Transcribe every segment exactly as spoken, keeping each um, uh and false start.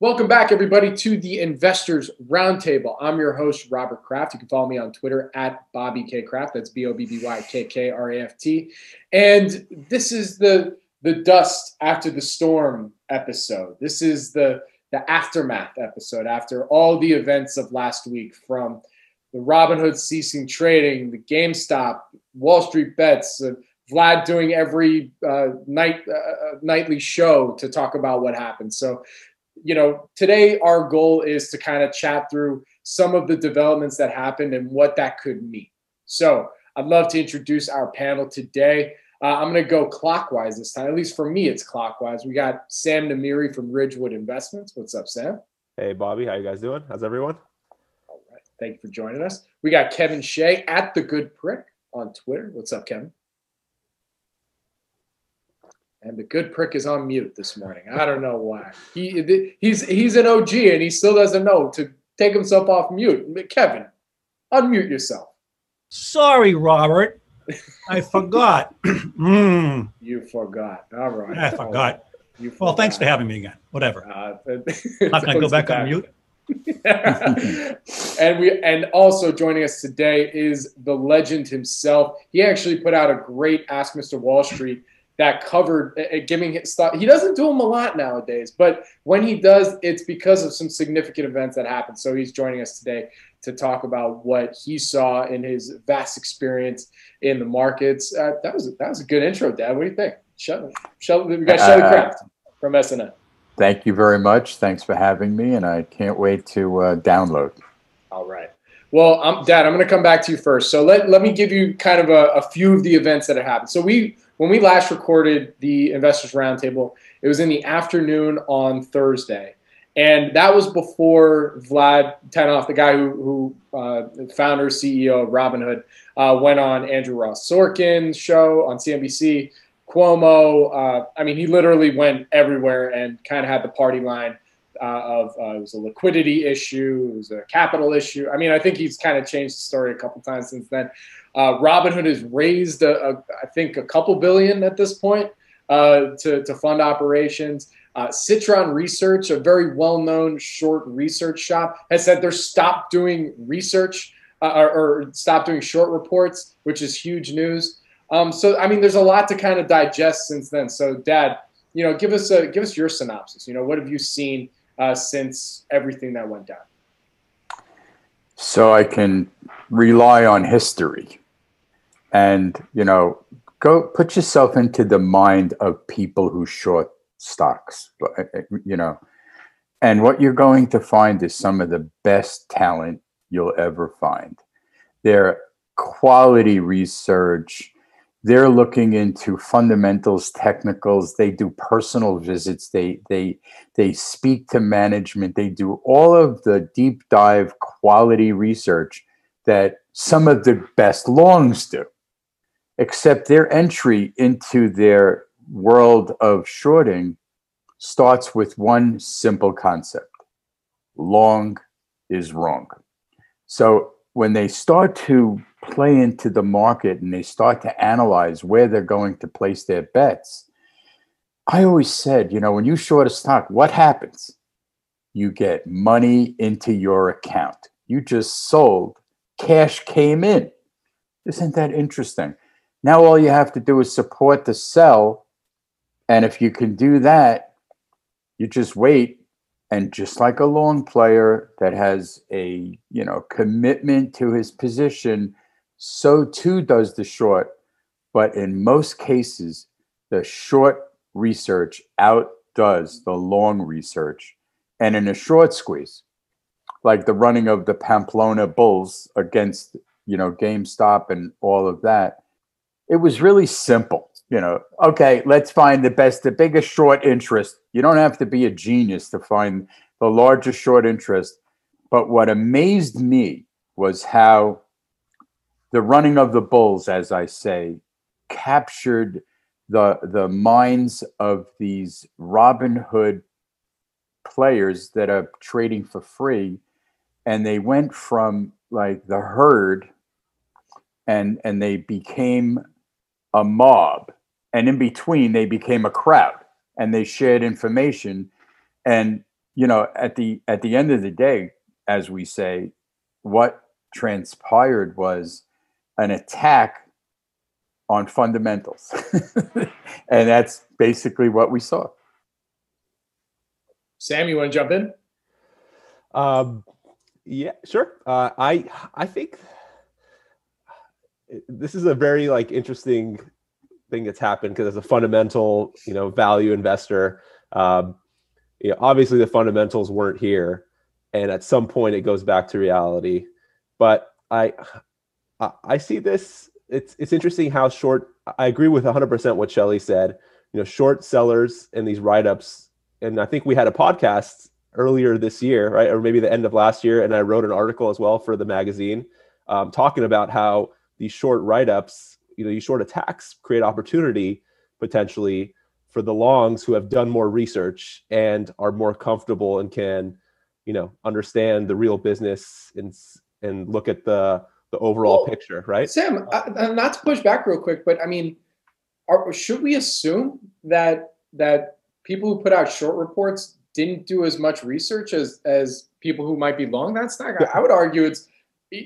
Welcome back, everybody, to the Investors Roundtable. I'm your host, Robert Kraft. You can follow me on Twitter at Bobby K. Kraft. That's B O B B Y K K R A F T. And this is the, the dust after the storm episode. This is the, the aftermath episode after all the events of last week, from the Robinhood ceasing trading, the GameStop, Wall Street bets, uh, Vlad doing every uh, night uh, nightly show to talk about what happened. So, you know, today our goal is to kind of chat through some of the developments that happened and what that could mean. So I'd love to introduce our panel today. Uh, I'm going to go clockwise this time. At least for me, it's clockwise. We got Sam Namiri from Ridgewood Investments. What's up, Sam? Hey, Bobby. How you guys doing? How's everyone? All right. Thank you for joining us. We got Kevin Shea at The Good Prick on Twitter. What's up, Kevin? And The Good Prick is on mute this morning. I don't know why. He he's he's an O G and he still doesn't know to take himself off mute. Kevin, unmute yourself. Sorry, Robert. I forgot. mm. You forgot. All right. I forgot. You forgot. Well, thanks for having me again. Whatever. Uh, I'm gonna go back on mute. and we and also joining us today is the legend himself. He actually put out a great Ask Mister Wall Street that covered uh, giving his stuff. He doesn't do them a lot nowadays, but when he does, it's because of some significant events that happened. So he's joining us today to talk about what he saw in his vast experience in the markets. Uh, that was that was a good intro, Dad. What do you think? Shelley, Shelley, we got Shelley uh, Kraft from S N N. Thank you very much. Thanks for having me, and I can't wait to uh, download. All right. Well, I'm, Dad, I'm going to come back to you first. So let, let me give you kind of a, a few of the events that have happened. So we when we last recorded the Investors Roundtable, it was in the afternoon on Thursday. And that was before Vlad Tenoff, the guy who, who uh, founder, C E O of Robinhood, uh, went on Andrew Ross Sorkin's show on C N B C, Cuomo. Uh, I mean, he literally went everywhere and kind of had the party line. Uh, of uh, it was a liquidity issue, it was a capital issue. I mean, I think he's kind of changed the story a couple times since then. Uh, Robinhood has raised, a, a, I think, a couple billion at this point uh, to, to fund operations. Uh, Citron Research, a very well-known short research shop, has said they're stopped doing research uh, or, or stopped doing short reports, which is huge news. Um, so, I mean, there's a lot to kind of digest since then. So, Dad, you know, give us a, give us your synopsis. You know, what have you seen Uh, since everything that went down? So I can rely on history and, you know, go put yourself into the mind of people who short stocks, you know, and what you're going to find is some of the best talent you'll ever find. They're quality research. They're looking into fundamentals, technicals. They do personal visits. They they they speak to management. They do all of the deep dive quality research that some of the best longs do, except their entry into their world of shorting starts with one simple concept: long is wrong. So when they start to play into the market and they start to analyze where they're going to place their bets, I always said, you know, when you short a stock, what happens? You get money into your account. You just sold. Cash came in. Isn't that interesting? Now all you have to do is support the sell. And if you can do that, you just wait. And just like a long player that has a, you know, commitment to his position, so too does the short. But in most cases, the short research outdoes the long research. And in a short squeeze, like the running of the Pamplona Bulls against, you know, GameStop and all of that, it was really simple. You know, okay, let's find the best, the biggest short interest You don't have to be a genius to find the largest short interest. But what amazed me was how the running of the bulls, as I say, captured the the minds of these Robin Hood players that are trading for free. And they went from like the herd and and they became a mob. And in between, they became a crowd and they shared information. And, you know, at the at the end of the day, as we say, what transpired was an attack on fundamentals. And that's basically what we saw. Sam, you want to jump in? Um, yeah, sure. Uh, I I think this is a very like interesting thing that's happened, because as a fundamental, you know, value investor, um, you know, obviously the fundamentals weren't here, and at some point it goes back to reality. But I I see this. It's it's interesting how short. I agree with one hundred percent what Shelley said. You know, short sellers and these write-ups. And I think we had a podcast earlier this year, right, or maybe the end of last year, and I wrote an article as well for the magazine, um, talking about how these short write-ups, you know, these short attacks create opportunity potentially for the longs who have done more research and are more comfortable and can, you know, understand the real business and and look at the the overall well, picture, right? Sam, I, not to push back real quick, but I mean, are, should we assume that that people who put out short reports didn't do as much research as as people who might be long that stock? I, I would argue it's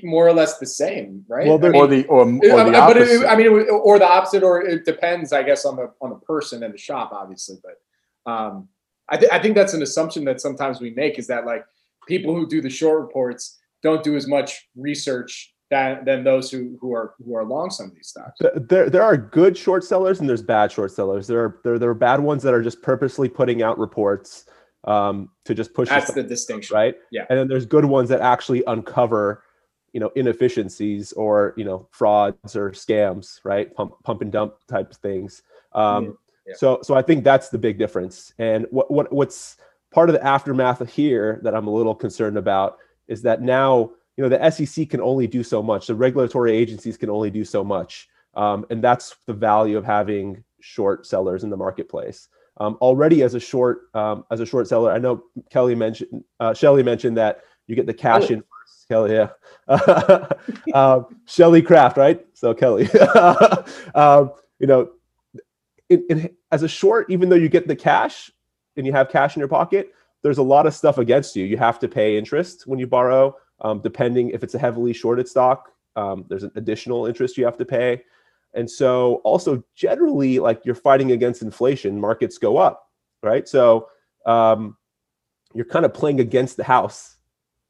more or less the same, right? Well, I mean, or the or, or the opposite. It, I mean, or the opposite, or it depends, I guess, on the on the person and the shop, obviously. But um, I th- I think that's an assumption that sometimes we make, is that like people who do the short reports don't do as much research than than those who who are who are long some of these stocks. There there are good short sellers and there's bad short sellers. There are there there are bad ones that are just purposely putting out reports um, to just push. That's the distinction, right? Yeah. And then there's good ones that actually uncover, you know, inefficiencies or, you know, frauds or scams, right? Pump, pump and dump type of things. Um, yeah, yeah. So, so I think that's the big difference. And what, what, what's part of the aftermath of here that I'm a little concerned about is that now, you know, the S E C can only do so much. The regulatory agencies can only do so much. Um, and that's the value of having short sellers in the marketplace. Um, already as a short, um, as a short seller, I know Kelly mentioned, uh, Shelley mentioned that you get the cash oh. in. Kelly, yeah. uh, Shelley Craft, right? So Kelly, um, you know, it, it, as a short, even though you get the cash and you have cash in your pocket, there's a lot of stuff against you. You have to pay interest when you borrow, um, depending if it's a heavily shorted stock, um, there's an additional interest you have to pay. And so also generally, like, you're fighting against inflation, markets go up, right? So um, you're kind of playing against the house,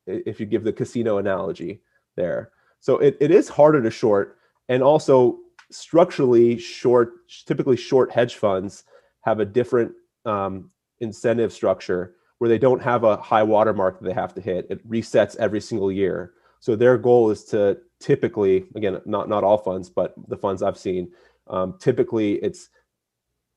if you give the casino analogy there. So it, it is harder to short. And also structurally short, typically short hedge funds have a different um, incentive structure where they don't have a high watermark that they have to hit. It resets every single year. So their goal is to typically, again, not, not all funds, but the funds I've seen, um, typically it's,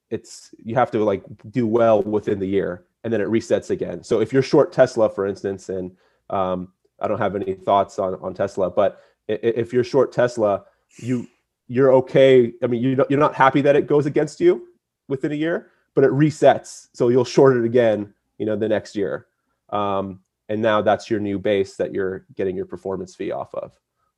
it's, you have to like do well within the year and then it resets again. So if you're short Tesla, for instance, and Um, I don't have any thoughts on, on Tesla, but if you're short Tesla, you, you're okay. I mean, you you're not happy that it goes against you within a year, but it resets. So you'll short it again, you know, the next year. Um, and now that's your new base that you're getting your performance fee off of.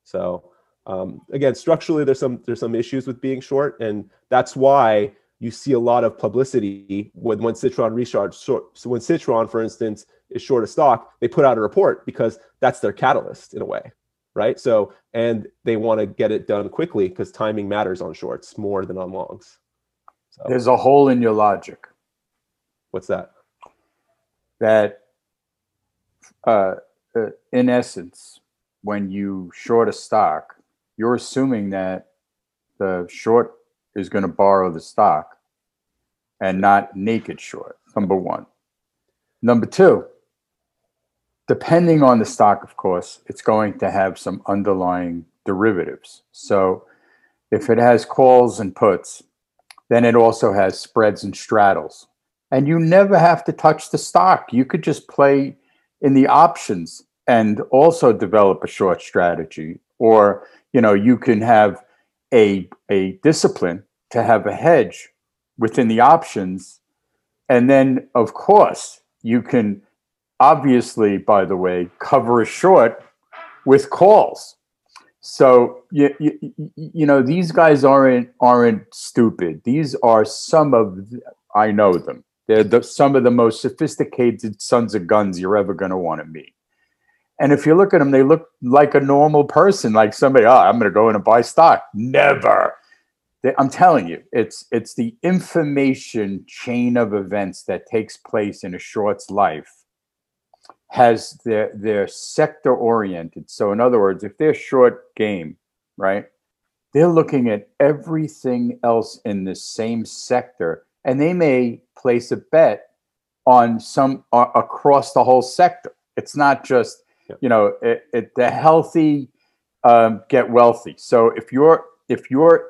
So um, again, structurally, there's some, there's some issues with being short. And that's why you see a lot of publicity when, when Citron recharge. So when Citron, for instance, is short a stock, they put out a report because that's their catalyst in a way, right? So, and they want to get it done quickly because timing matters on shorts more than on longs. So there's a hole in your logic. What's that? That uh, uh, in essence, when you short a stock, you're assuming that the short is going to borrow the stock and not naked short, number one. Number two, depending on the stock, of course, it's going to have some underlying derivatives. So if it has calls and puts, then it also has spreads and straddles. and you never have to touch the stock. You could just play in the options and also develop a short strategy. Or, you know, you can have a a discipline to have a hedge within the options. And then, of course, you can obviously, by the way, cover a short with calls. So, you, you, you know, these guys aren't aren't stupid. These are some of, the, I know them. They're the, some of the most sophisticated sons of guns you're ever going to want to meet. And if you look at them, they look like a normal person, like somebody, oh, I'm going to go in and buy stock. Never. They, I'm telling you, it's it's the information chain of events that takes place in a short's life has their, their sector oriented. So in other words, if they're short game, right, they're looking at everything else in the same sector, and they may place a bet on some uh, across the whole sector. It's not just, yep. you know, it, it, the healthy um, get wealthy. So if you're if you're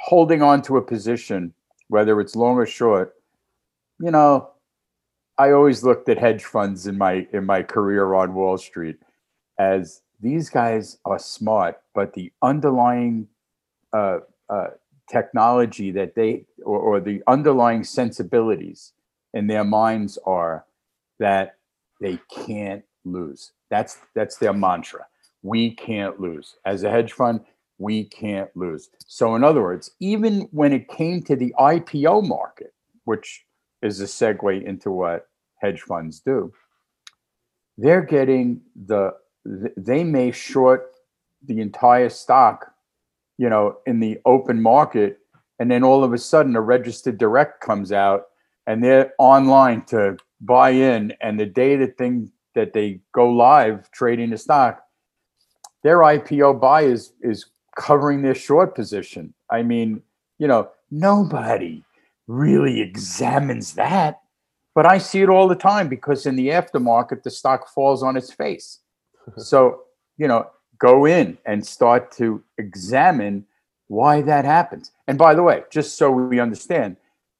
holding on to a position, whether it's long or short, you know, I always looked at hedge funds in my in my career on Wall Street as these guys are smart, but the underlying uh, uh, technology that they or, or the underlying sensibilities in their minds are that they can't lose. That's that's their mantra. We can't lose. As a hedge fund, we can't lose. So in other words, even when it came to the I P O market, which is a segue into what hedge funds do, they're getting the, they may short the entire stock, you know, in the open market. And then all of a sudden a registered direct comes out and they're online to buy in. And the day that thing that they go live trading the stock, their I P O buy is, is covering their short position. I mean, you know, nobody really examines that, but I see it all the time because in the aftermarket, the stock falls on its face. So, you know, go in and start to examine why that happens. And by the way, just so we understand,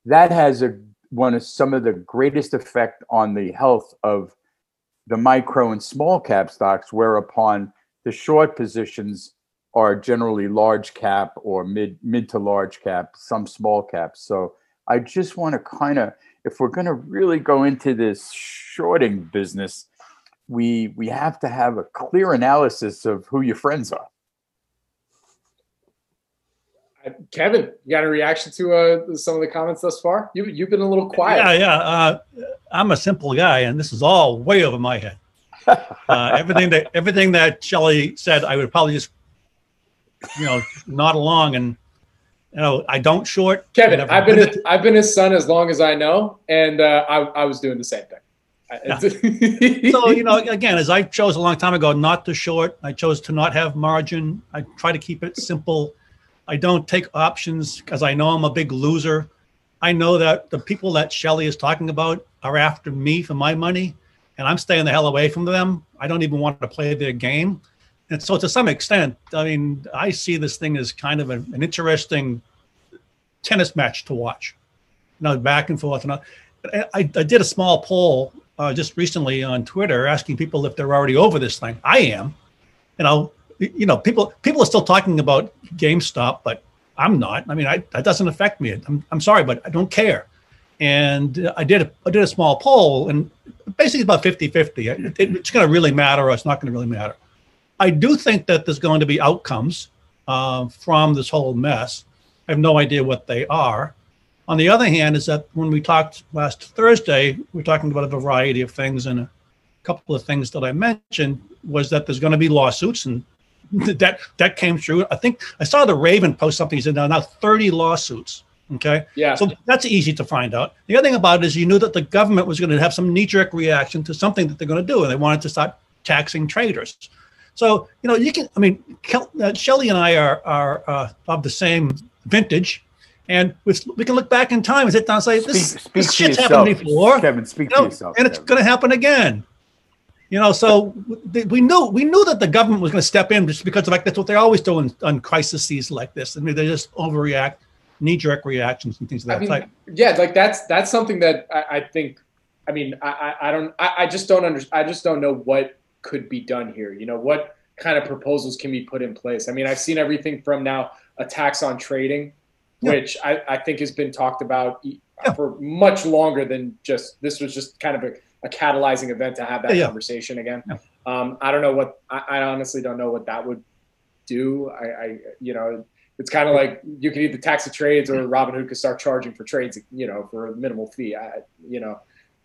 that has a one of some of the greatest effect on the health of the micro and small cap stocks, whereupon the short positions are generally large cap or mid mid to large cap, some small caps. So I just want to kind of, if we're going to really go into this shorting business, we we have to have a clear analysis of who your friends are. Kevin, you got a reaction to uh, some of the comments thus far? You, you've been a little quiet. Yeah, yeah. Uh, I'm a simple guy, and this is all way over my head. Uh, everything that everything that Shelley said, I would probably just, you know, nod along. And you know, I don't short. Kevin, I've been his, I've been his son as long as I know, and uh, I I was doing the same thing. Yeah. So you know, again, as I chose a long time ago not to short, I chose to not have margin. I try to keep it simple. I don't take options because I know I'm a big loser. I know that the people that Shelley is talking about are after me for my money, and I'm staying the hell away from them. I don't even want to play their game. And so to some extent, I mean, I see this thing as kind of an, an interesting tennis match to watch. You know, back and forth. And I, I, I did a small poll uh, just recently on Twitter asking people if they're already over this thing. I am. You know, You know, people people are still talking about GameStop, but I'm not. I mean, I, that doesn't affect me. I'm, I'm sorry, but I don't care. And I did a, I did a small poll, and basically about fifty fifty. It, it, it's going to really matter or it's not going to really matter. I do think that there's going to be outcomes uh, from this whole mess. I have no idea what they are. On the other hand, is that when we talked last Thursday, we were talking about a variety of things, and a couple of things that I mentioned was that there's going to be lawsuits, and that that came true. I think I saw the Raven post something. He said, now, now thirty lawsuits. Okay. Yeah. So that's easy to find out. The other thing about it is you knew that the government was going to have some knee-jerk reaction to something that they're going to do, and they wanted to start taxing traders. So, you know, you can, I mean, Kel, uh, Shelley and I are, are uh, of the same vintage, and with, we can look back in time and sit down and say, this, speak, speak this shit's yourself. happened before. Kevin, speak you know, to yourself. And it's going to happen again. You know, so we knew we knew that the government was going to step in just because of like that's what they always do in, on crises like this. I mean, they just overreact. knee-jerk reactions and things of that I mean, type. Yeah, like that's that's something that I, I think. I mean, I, I don't. I, I just don't under, I just don't know what could be done here. You know, what kind of proposals can be put in place? I mean, I've seen everything from now a tax on trading, yeah. which I, I think has been talked about yeah. for much longer than just this was just kind of a, a catalyzing event to have that yeah. conversation again. Yeah. Um, I don't know what. I, I honestly don't know what that would do. I, I you know. It's kind of like you can either tax the trades or Robinhood could start charging for trades, you know, for a minimal fee, I, you know.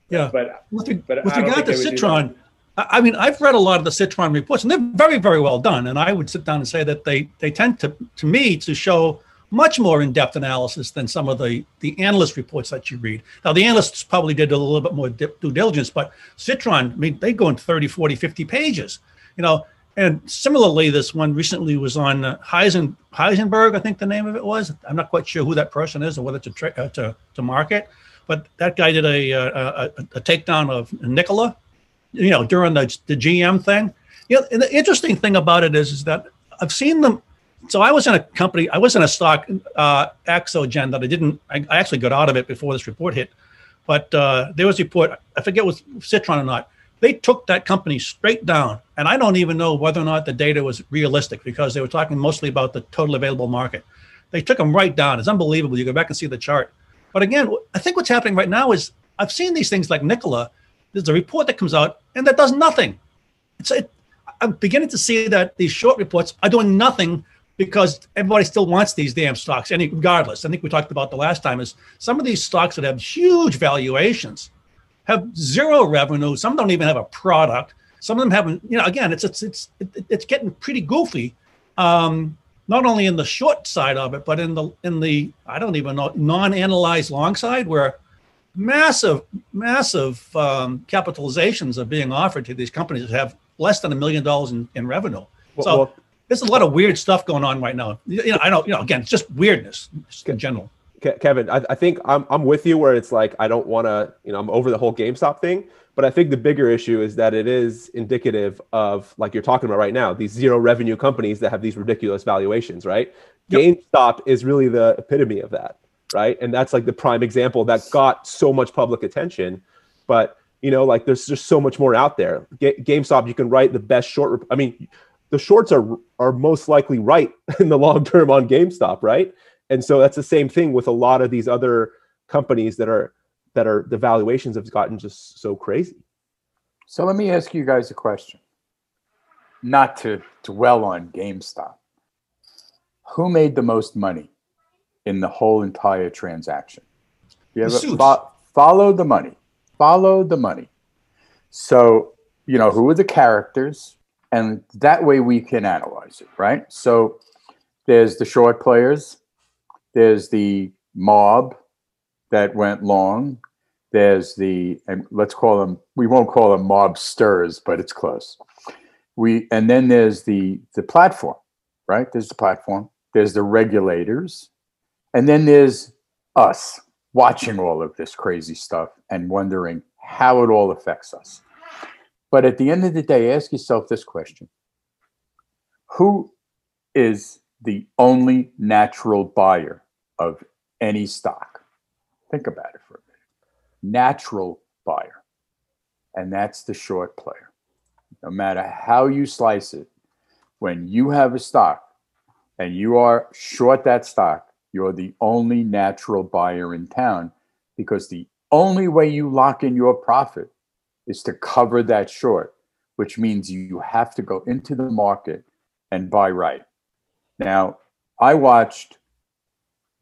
Yeah. But with, the, but with regard to Citron, I mean, I've read a lot of the Citron reports, and they're very, very well done. And I would sit down and say that they they tend to, to me, to show much more in-depth analysis than some of the, the analyst reports that you read. Now, the analysts probably did a little bit more due diligence, but Citron, I mean, they go in thirty, forty, fifty pages, you know. And similarly, this one recently was on uh, Heisen, Heisenberg, I think the name of it was. I'm not quite sure who that person is or whether to tra- uh, to, to market. But that guy did a, uh, a, a takedown of Nikola, you know, during the, the G M thing. You know, and the interesting thing about it is, is that I've seen them. So I was in a company, I was in a stock, uh, Axogen, that I didn't, I, I actually got out of it before this report hit. But uh, there was a report, I forget was Citron or not. They took that company straight down, and I don't even know whether or not the data was realistic because they were talking mostly about the total available market. They took them right down. It's unbelievable. You go back and see the chart. But again, I think what's happening right now is I've seen these things like Nikola. There's a report that comes out, and that does nothing. It's, it, I'm beginning to see that these short reports are doing nothing because everybody still wants these damn stocks, and regardless. I think we talked about the last time is some of these stocks that have huge valuations have zero revenue. Some don't even have a product. Some of them haven't, you know, again, it's it's it's it's getting pretty goofy, um, not only in the short side of it, but in the, in the I don't even know, non-analyzed long side where massive, massive um, capitalizations are being offered to these companies that have less than a million dollars in, in revenue. Well, so well, there's a lot of weird stuff going on right now. You, you know, I don't, you know, again, it's just weirdness just in general. Kevin, I, I think I'm I'm with you where it's like, I don't want to, you know, I'm over the whole GameStop thing, but I think the bigger issue is that it is indicative of, like you're talking about right now, these zero revenue companies that have these ridiculous valuations, right? Yep. GameStop is really the epitome of that, right? And that's like the prime example that got so much public attention, but you know, like there's just so much more out there. G- GameStop, you can write the best short, rep- I mean, the shorts are are most likely right in the long term on GameStop, right? And so that's the same thing with a lot of these other companies that are that are the valuations have gotten just so crazy. So let me ask you guys a question. Not to dwell on GameStop. Who made the most money in the whole entire transaction? You have a, fo- follow the money. Follow the money. So, you know, who are the characters? And that way we can analyze it, right? So there's the short players. There's the mob that went long. There's the, and let's call them, we won't call them mobsters, but it's close. We and then there's the the platform, right? There's the platform. There's the regulators. And then there's us watching all of this crazy stuff and wondering how it all affects us. But at the end of the day, ask yourself this question. Who is the only natural buyer of any stock? Think about it for a minute. Natural buyer. And that's the short player. No matter how you slice it, when you have a stock and you are short that stock, you're the only natural buyer in town because the only way you lock in your profit is to cover that short, which means you have to go into the market and buy right. Now, I watched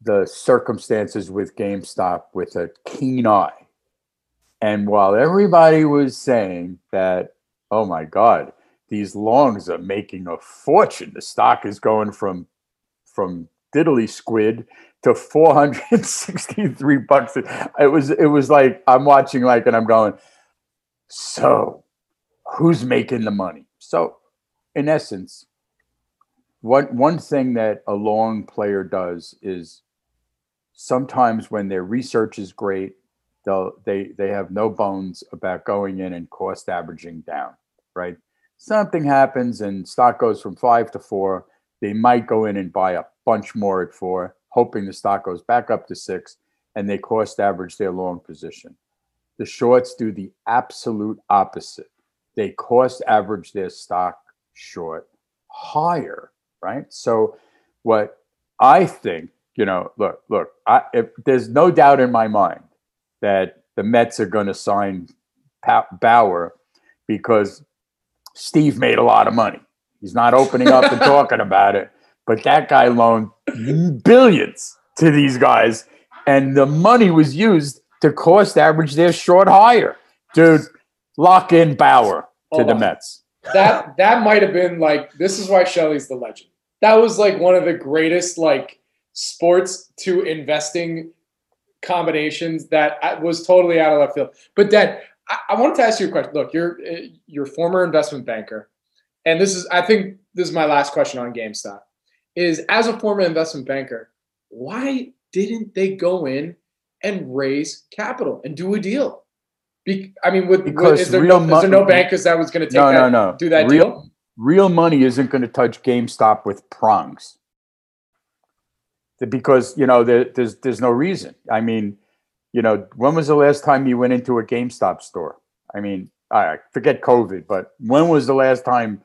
the circumstances with GameStop with a keen eye. And while everybody was saying that, oh my God, these longs are making a fortune. The stock is going from, from diddly squid to four hundred sixty-three bucks. It was, it was like, I'm watching like, and I'm going, so who's making the money? So in essence, One one thing that a long player does is sometimes when their research is great, they'll they they have no bones about going in and cost averaging down, right? Something happens and stock goes from five to four. They might go in and buy a bunch more at four, hoping the stock goes back up to six, and they cost average their long position. The shorts do the absolute opposite. They cost average their stock short higher, right? So what I think, you know, look, look, I, if, there's no doubt in my mind that the Mets are going to sign Bauer because Steve made a lot of money. He's not opening up and talking about it, but that guy loaned billions to these guys, and the money was used to cost average their short higher. Dude, lock in Bauer to the Mets. That that might have been like, this is why Shelley's the legend. That was like one of the greatest like sports to investing combinations that was totally out of left field. But Dan, I, I wanted to ask you a question. Look, you're you're a former investment banker, and this is, I think this is my last question on GameStop. Is as a former investment banker, why didn't they go in and raise capital and do a deal? Be, I mean, with, with is, there real no, mo- is there no bankers that was going to take no, that, no, no. do that real, deal? Real money isn't going to touch GameStop with prongs, because, you know, there, there's there's no reason. I mean, you know, when was the last time you went into a GameStop store? I mean, I forget COVID, but when was the last time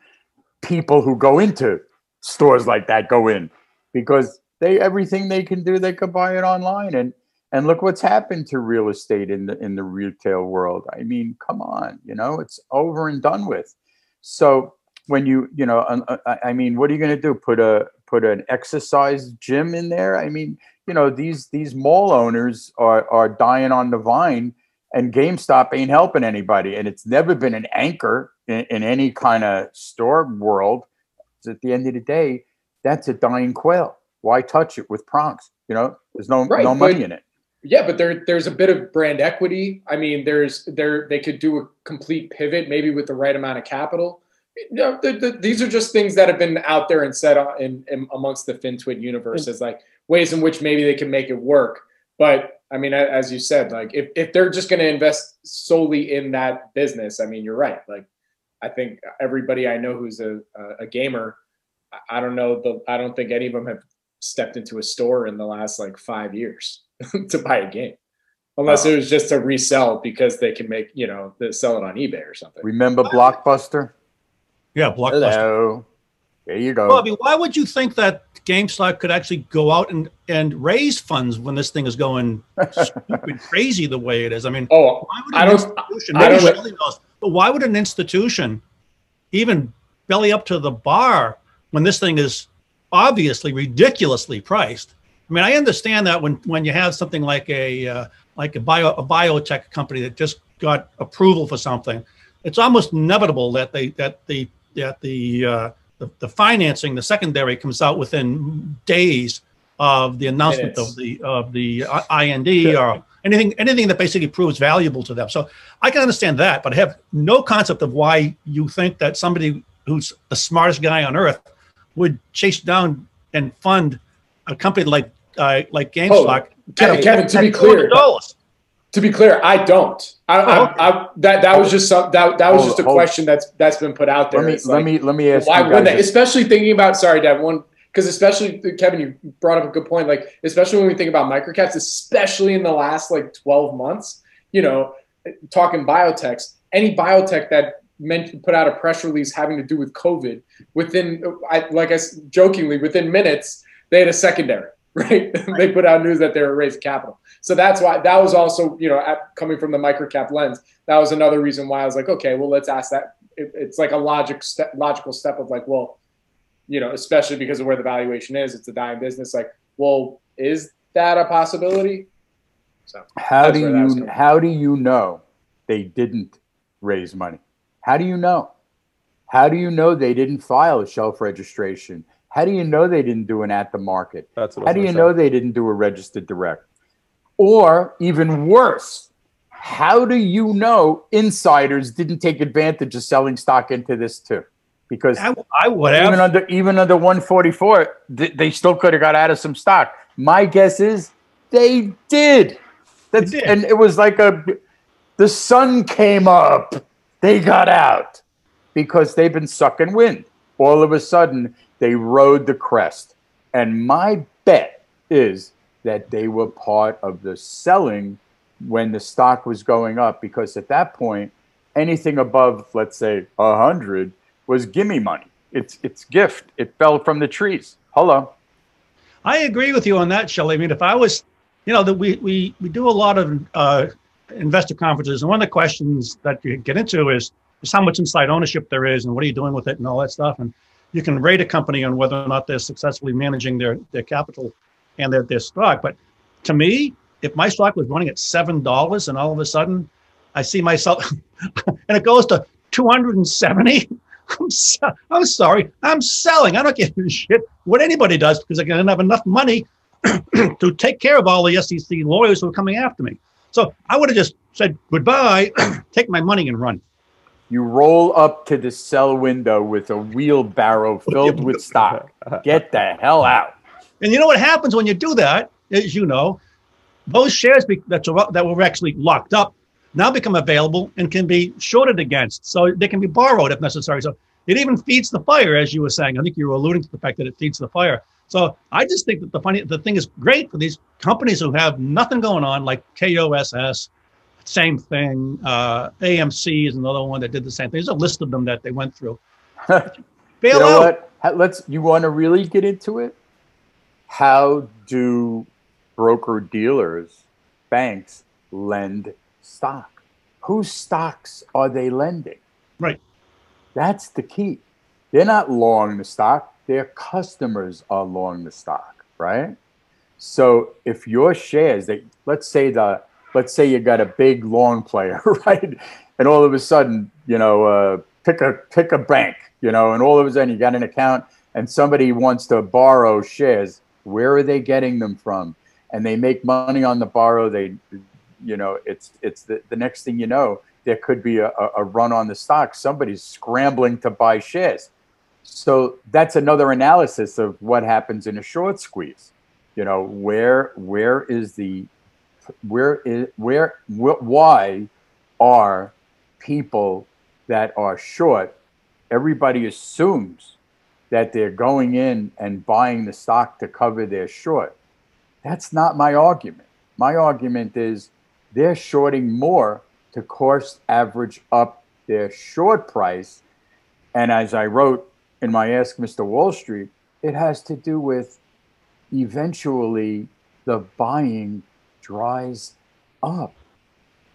people who go into stores like that go in? Because they everything they can do, they could buy it online, and and look what's happened to real estate in the in the retail world. I mean, come on, you know, it's over and done with. So when you you know, I mean, what are you going to do? Put a put an exercise gym in there? I mean, you know, these these mall owners are are dying on the vine, and GameStop ain't helping anybody. And it's never been an anchor in, in any kind of store world. So at the end of the day, that's a dying quail. Why touch it with prongs? You know, there's no right, no money but, in it. Yeah, but there there's a bit of brand equity. I mean, there's there they could do a complete pivot, maybe with the right amount of capital. No, the, the, these are just things that have been out there and said in, in amongst the FinTwit universe as like ways in which maybe they can make it work. But I mean, as you said, like if, if they're just going to invest solely in that business, I mean, you're right. Like I think everybody I know who's a, a gamer, I don't know, the, I don't think any of them have stepped into a store in the last like five years to buy a game. Unless it was just to resell because they can make, you know, they sell it on eBay or something. Remember Blockbuster? Yeah, Blockbuster. Hello. There you go. Bobby, why would you think that GameStop could actually go out and, and raise funds when this thing is going stupid crazy the way it is? I mean, oh, why would I don't, institution, I don't really knows, but why would an institution even belly up to the bar when this thing is obviously ridiculously priced? I mean, I understand that when, when you have something like a uh, like a bio a biotech company that just got approval for something, it's almost inevitable that they that the that the, uh, the the financing, the secondary, comes out within days of the announcement of the of the I N D or anything anything that basically proves valuable to them. So I can understand that, but I have no concept of why you think that somebody who's the smartest guy on earth would chase down and fund a company like uh, like GameStop. Oh, Kevin, Kevin, to be clear, to be clear, I don't. I, I, I, that that was just some, that that was hold, just a hold. question that's that's been put out there. Let me like, let me let me ask. Why you guys wouldn't they, especially thinking about sorry, Dad, one because especially Kevin, you brought up a good point. Like especially when we think about microcaps, especially in the last like twelve months, you know, talking biotechs, any biotech that meant to put out a press release having to do with COVID within, I, like I jokingly within minutes, they had a secondary. Right? They put out news that they were raising capital. So that's why that was also, you know, at, coming from the microcap lens, that was another reason why I was like, okay, well, let's ask that. It, it's like a logic step, logical step of like, well, you know, especially because of where the valuation is, it's a dying business. Like, well, is that a possibility? So how do you, how do you know they didn't raise money? How do you know? How do you know they didn't file a shelf registration? How do you know they didn't do an at the market? That's what how do you know they didn't do a registered direct? Or even worse, how do you know insiders didn't take advantage of selling stock into this too? Because I, I would even have. under even under one forty-four, th- they still could have got out of some stock. My guess is they did. That's they did. And it was like a the sun came up. They got out because they've been sucking wind. All of a sudden, they rode the crest. And my bet is that they were part of the selling when the stock was going up, because at that point, anything above, let's say, one hundred was gimme money. It's, it's gift. It fell from the trees. Hello. I agree with you on that, Shelley. I mean, if I was, you know, that we, we, we do a lot of uh, investor conferences, and one of the questions that you get into is, is how much inside ownership there is and what are you doing with it and all that stuff. And you can rate a company on whether or not they're successfully managing their, their capital and their, their stock. But to me, if my stock was running at seven dollars and all of a sudden I see myself and it goes to two hundred seventy, I'm, so, I'm sorry, I'm selling. I don't give a shit what anybody does, because I don't have enough money to take care of all the S E C lawyers who are coming after me. So I would have just said goodbye, take my money and run. You roll up to the sell window with a wheelbarrow filled with stock. Get the hell out. And you know what happens when you do that is, you know, those shares be, that's, that were actually locked up now become available and can be shorted against. So they can be borrowed if necessary. So it even feeds the fire, as you were saying. I think you were alluding to the fact that it feeds the fire. So I just think that the funny, the thing is great for these companies who have nothing going on, like K O S S, same thing. Uh, A M C is another one that did the same thing. There's a list of them that they went through. Bail you know out. What? Let's, you want to really get into it? How do broker dealers, banks, lend stock? Whose stocks are they lending? Right. That's the key. They're not long the stock. Their customers are long the stock, right? So if your shares, they, let's say the, let's say you got a big long player, right? And all of a sudden, you know, uh, pick a pick a bank, you know, and all of a sudden you got an account and somebody wants to borrow shares. Where are they getting them from? And they make money on the borrow. They, you know, it's it's the, the next thing you know, there could be a, a run on the stock. Somebody's scrambling to buy shares. So that's another analysis of what happens in a short squeeze. You know, where where is the where is where wh why are people that are short? Everybody assumes that they're going in and buying the stock to cover their short. That's not my argument. My argument is they're shorting more to cost average up their short price. And as I wrote in my Ask Mister Wall Street, it has to do with eventually the buying dries up.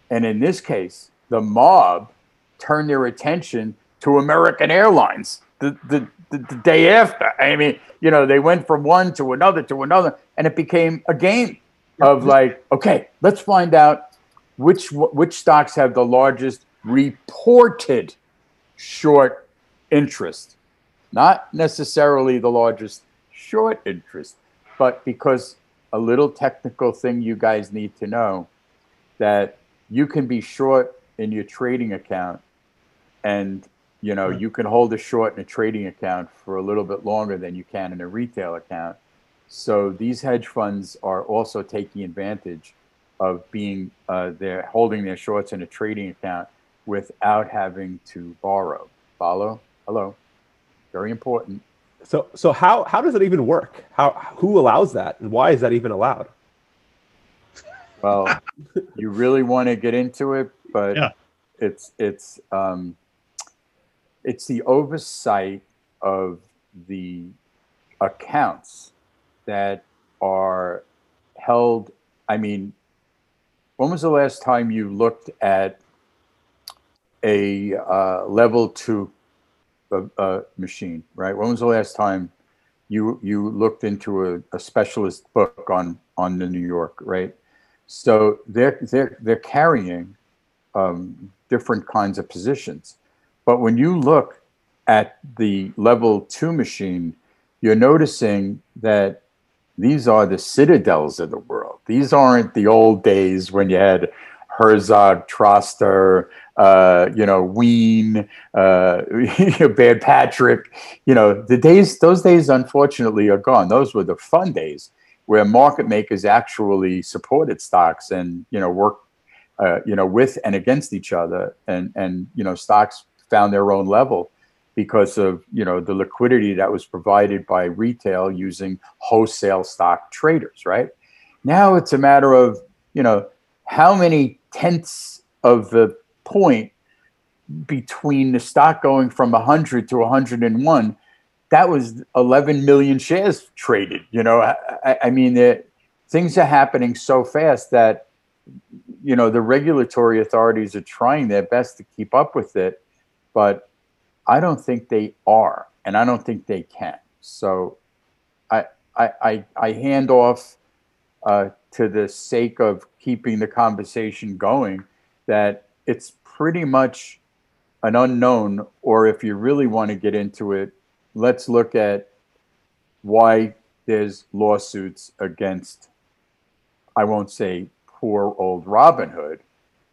And in this case, the mob turned their attention to American Airlines the, the, the, the day after. I mean, you know, they went from one to another to another, and it became a game of like, okay, let's find out which, which stocks have the largest reported short interest. Not necessarily the largest short interest, but because a little technical thing you guys need to know, that you can be short in your trading account, and you know, you can hold a short in a trading account for a little bit longer than you can in a retail account. So these hedge funds are also taking advantage of being uh, they're holding their shorts in a trading account without having to borrow. Follow? Hello. Very important. So, so how, how does it even work? How, who allows that? And why is that even allowed? Well, you really want to get into it, but yeah. it's, it's, um, it's the oversight of the accounts that are held. I mean, when was the last time you looked at a uh, level two A, a machine, right? When was the last time you you looked into a, a specialist book on on the New York, right? So they're they're they're carrying um, different kinds of positions, but when you look at the level two machine, you're noticing that these are the Citadels of the world. These aren't the old days when you had Herzog, Troster, uh, you know, Wien, uh, Bad Patrick, you know, the days, those days, unfortunately, are gone. Those were the fun days where market makers actually supported stocks and, you know, worked, uh, you know, with and against each other, and, and, you know, stocks found their own level. because of, you know, the liquidity that was provided by retail using wholesale stock traders, right? Now it's a matter of, you know, how many tenths of the point between the stock going from one hundred to one hundred one, that was eleven million shares traded. You know, I, I mean, the, things are happening so fast that, you know, the regulatory authorities are trying their best to keep up with it, but I don't think they are, and I don't think they can. So I, I, I, I hand off uh, to the sake of keeping the conversation going that it's pretty much an unknown, or if you really want to get into it, let's look at why there's lawsuits against, I won't say poor old Robin Hood,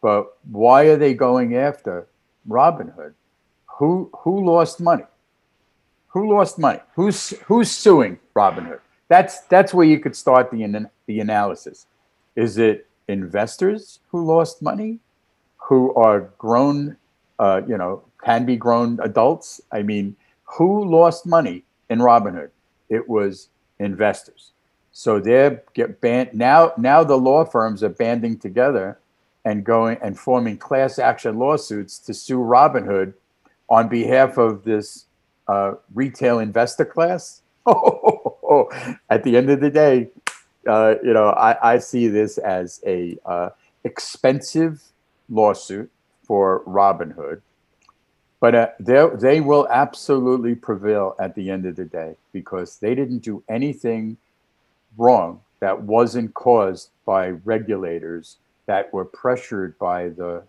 but why are they going after Robin Hood? Who who lost money? Who lost money? Who's who's suing Robin Hood? That's that's where you could start the the analysis. Is it investors who lost money, who are grown, uh, you know, can be grown adults? I mean, who lost money in Robinhood? It was investors. So they're get banned now. Now the law firms are banding together and going and forming class action lawsuits to sue Robinhood on behalf of this uh, retail investor class. Oh, at the end of the day, uh, you know, I, I see this as a uh, expensive lawsuit for Robinhood, but uh, they they will absolutely prevail at the end of the day because they didn't do anything wrong that wasn't caused by regulators that were pressured by the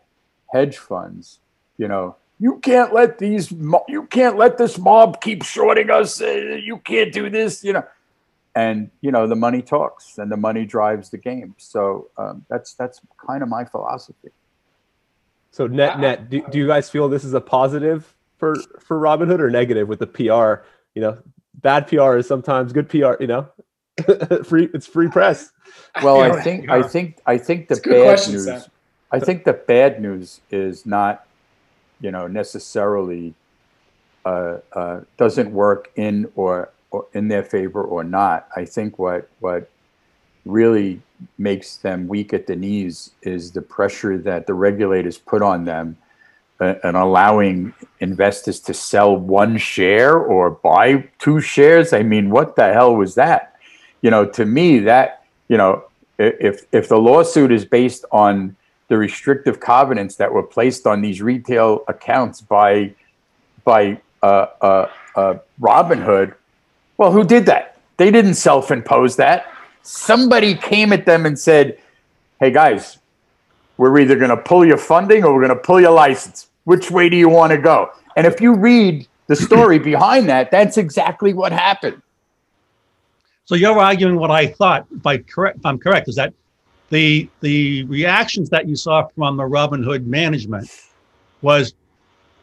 hedge funds. You know, you can't let these you can't let this mob keep shorting us. Uh, you can't do this. You know, and you know the money talks and the money drives the game. So um, that's that's kind of my philosophy. So net net, do, do you guys feel this is a positive for for Robinhood or negative with the P R? You know, bad P R is sometimes good P R. You know, free it's free press. Well, I, I think I think I think the bad question, news. Sam. I think the bad news is not, you know, necessarily uh, uh, doesn't work in or, or in their favor or not. I think what what really makes them weak at the knees is the pressure that the regulators put on them uh, and allowing investors to sell one share or buy two shares. I mean, what the hell was that? You know, to me that, you know, if, if the lawsuit is based on the restrictive covenants that were placed on these retail accounts by, by uh, uh, uh, Robinhood, well, who did that? They didn't self-impose that. Somebody came at them and said, hey, guys, we're either going to pull your funding or we're going to pull your license. Which way do you want to go? And if you read the story behind that, that's exactly what happened. So you're arguing what I thought, if, I correct, if I'm correct, is that the, the reactions that you saw from the Robinhood management was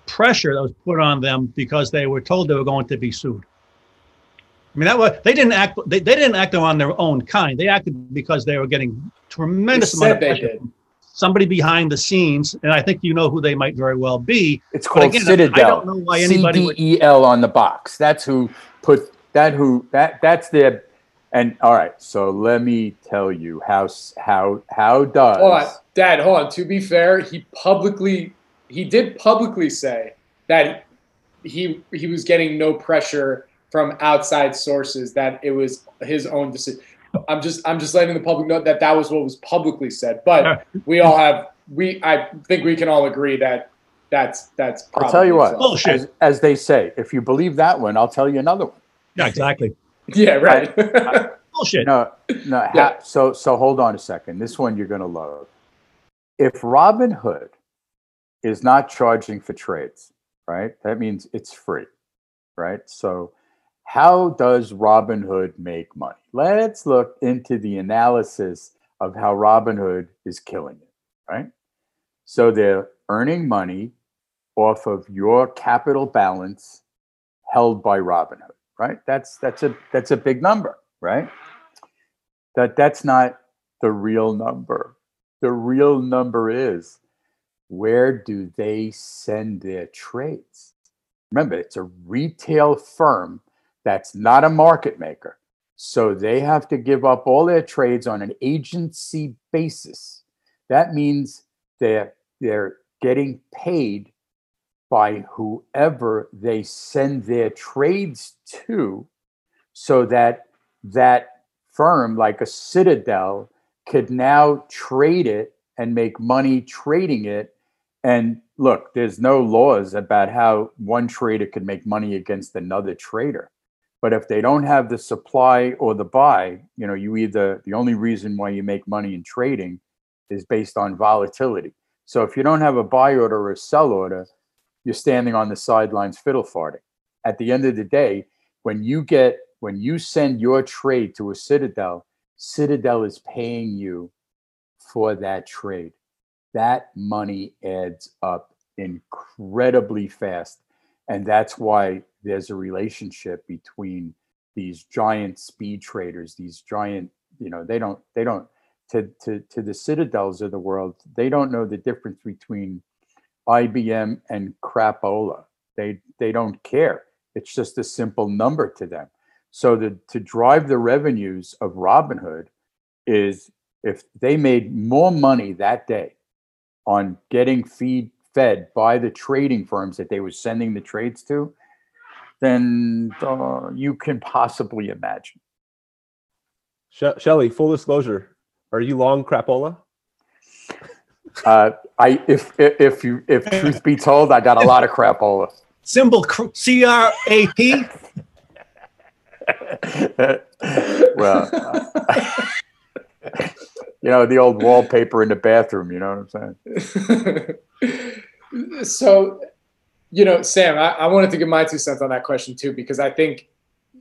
pressure that was put on them because they were told they were going to be sued. I mean, that was, they didn't act. They, they didn't act on their own kind. They acted because they were getting tremendous amount of pressure from somebody behind the scenes, and I think you know who they might very well be. It's called again, Citadel. I don't know why anybody C D E L on the box. That's who put that. Who that? That's their. And all right, so let me tell you how how how does hold on, Dad? Hold on. To be fair, he publicly he did publicly say that he he was getting no pressure from outside sources, that it was his own decision. I'm just, I'm just letting the public know that that was what was publicly said. But we all have, we, I think we can all agree that that's that's. Probably I'll tell you what, bullshit. As, as they say, if you believe that one, I'll tell you another one. Yeah, exactly. Yeah, right. I, I, bullshit. No, no. Yeah. Ha, so, so hold on a second. This one you're going to love. If Robinhood is not charging for trades, right? That means it's free, right? So. How does Robinhood make money? Let's look into the analysis of how Robinhood is killing it, right? So they're earning money off of your capital balance held by Robinhood, right? That's that's a that's a big number, right? That that's not the real number. The real number is, where do they send their trades? Remember, it's a retail firm that's not a market maker. So they have to give up all their trades on an agency basis. That means they're, they're getting paid by whoever they send their trades to, so that that firm, like a Citadel, could now trade it and make money trading it. And look, there's no laws about how one trader could make money against another trader. But if they don't have the supply or the buy, you know, you either, the only reason why you make money in trading is based on volatility. So if you don't have a buy order or a sell order, you're standing on the sidelines fiddle farting. At the end of the day, when you get, when you send your trade to a Citadel, Citadel is paying you for that trade. That money adds up incredibly fast. And that's why there's a relationship between these giant speed traders, these giant, you know, they don't, they don't, to, to, to the Citadels of the world, they don't know the difference between I B M and crapola. They, they don't care. It's just a simple number to them. So the, to drive the revenues of Robinhood is, if they made more money that day on getting feed fed by the trading firms that they were sending the trades to, than uh, you can possibly imagine. She- Shelley, full disclosure, are you long crapola? Uh, I if if you if truth be told, I got a lot of crapola. Symbol C R A P. Well, uh, you know, the old wallpaper in the bathroom. You know what I'm saying? So, you know, Sam, I, I wanted to give my two cents on that question too, because I think,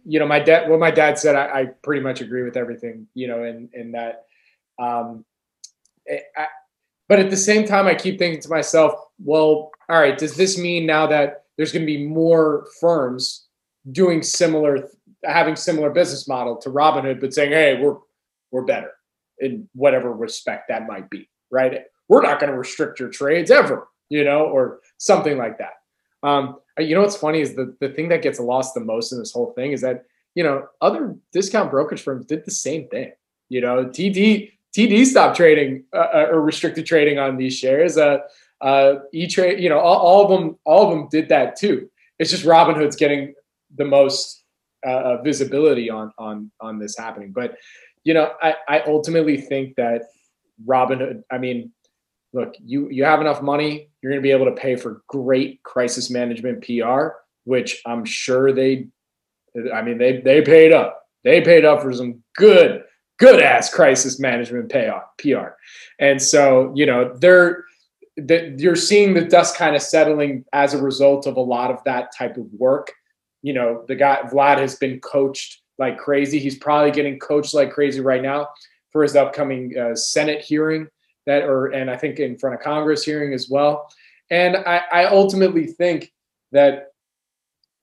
you know, my dad, what my dad said, I, I pretty much agree with everything, you know, in, in that. Um, I, but at the same time, I keep thinking to myself, well, all right, does this mean now that there's going to be more firms doing similar, having similar business model to Robinhood, but saying, hey, we're, we're better in whatever respect that might be, right? We're not going to restrict your trades ever, you know, or something like that. Um, you know, what's funny is the, the thing that gets lost the most in this whole thing is that, you know, other discount brokerage firms did the same thing. You know, T D, T D stopped trading uh, or restricted trading on these shares. Uh, uh, E-Trade, you know, all, all of them, all of them did that too. It's just Robinhood's getting the most uh, visibility on, on, on this happening. But, you know, I, I ultimately think that Robinhood, I mean, look, you, you have enough money, you're going to be able to pay for great crisis management P R, which I'm sure they, I mean, they, they paid up. They paid up for some good, good ass crisis management payoff P R. And so, you know, they're, they, you're seeing the dust kind of settling as a result of a lot of that type of work. You know, the guy, Vlad, has been coached like crazy. He's probably getting coached like crazy right now for his upcoming uh, Senate hearing. That or and I think in front of Congress hearing as well. And I, I ultimately think that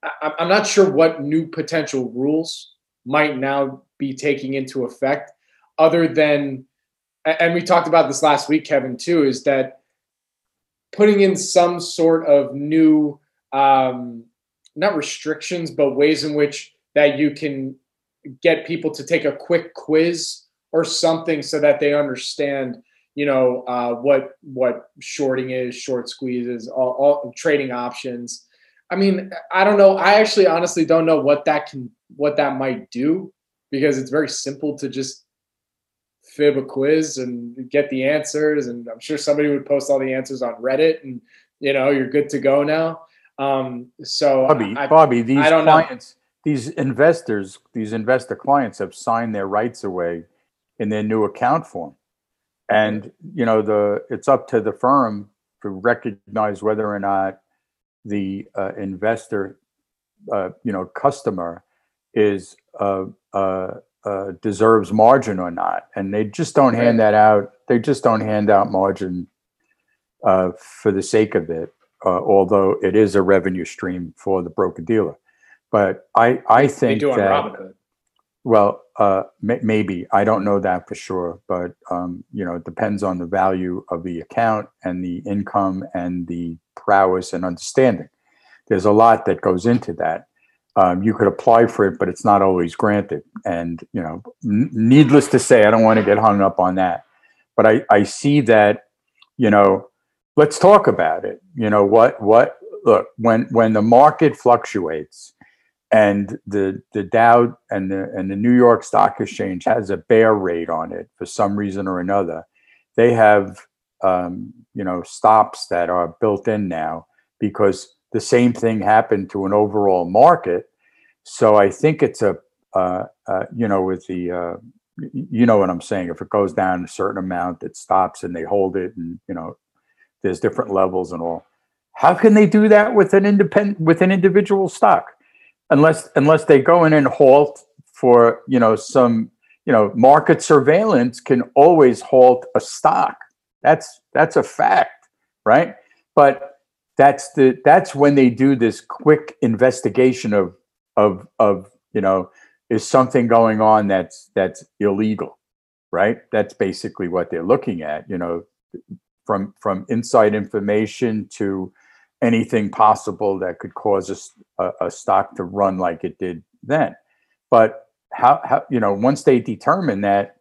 I, I'm not sure what new potential rules might now be taking into effect, other than, and we talked about this last week, Kevin, too, is that putting in some sort of new, um, not restrictions, but ways in which that you can get people to take a quick quiz or something so that they understand, you know, uh, what what shorting is, short squeezes, all, all trading options. I mean, I don't know. I actually honestly don't know what that can, what that might do, because it's very simple to just fib a quiz and get the answers. And I'm sure somebody would post all the answers on Reddit, and you know, you're good to go now. Um, so, Bobby, I, Bobby, these I don't clients, know. these investors, these investor clients have signed their rights away in their new account form. And, you know, the it's up to the firm to recognize whether or not the uh, investor, uh, you know, customer is uh, uh, uh, deserves margin or not. And they just don't hand that out. They just don't hand out margin uh, for the sake of it, uh, although it is a revenue stream for the broker-dealer. But I, I think they do on that, Robinhood. Well, uh, m- maybe, I don't know that for sure, but, um, you know, it depends on the value of the account and the income and the prowess and understanding. there's a lot that goes into that. Um, you could apply for it, but it's not always granted. And, you know, n needless to say, I don't want to get hung up on that. But I, I see that, you know, let's talk about it. You know, what, what, look, when, when the market fluctuates and the, the Dow and the, and the New York Stock Exchange has a bear rate on it for some reason or another, they have, um, you know, stops that are built in now because the same thing happened to an overall market. So I think it's a, uh, uh, you know, with the, uh, you know what I'm saying, if it goes down a certain amount, it stops and they hold it, and, you know, there's different levels and all. How can they do that with an independent, with an individual stock? Unless, unless they go in and halt for, you know, some, you know, market surveillance can always halt a stock. That's, that's a fact, right? But That's the that's when they do this quick investigation of of of you know, is something going on that's that's illegal, right? That's basically what they're looking at, you know, from from inside information to anything possible that could cause a, a stock to run like it did then. But how how you know, once they determine that,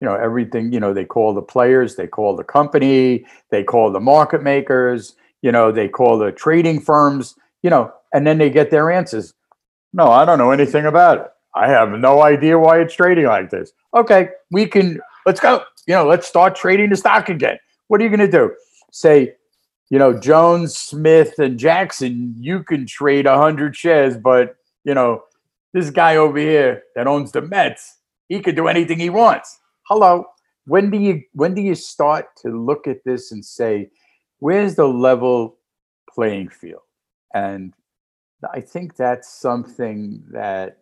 you know, everything, you know, they call the players, they call the company, they call the market makers. You know, they call the trading firms, you know, and then they get their answers. No, I don't know anything about it. I have no idea why it's trading like this. Okay, we can, let's go. You know, let's start trading the stock again. What are you going to do? Say, you know, Jones, Smith, and Jackson, you can trade one hundred shares, but, you know, this guy over here that owns the Mets, he could do anything he wants. Hello. When do you, when do you start to look at this and say, where's the level playing field? And I think that's something that,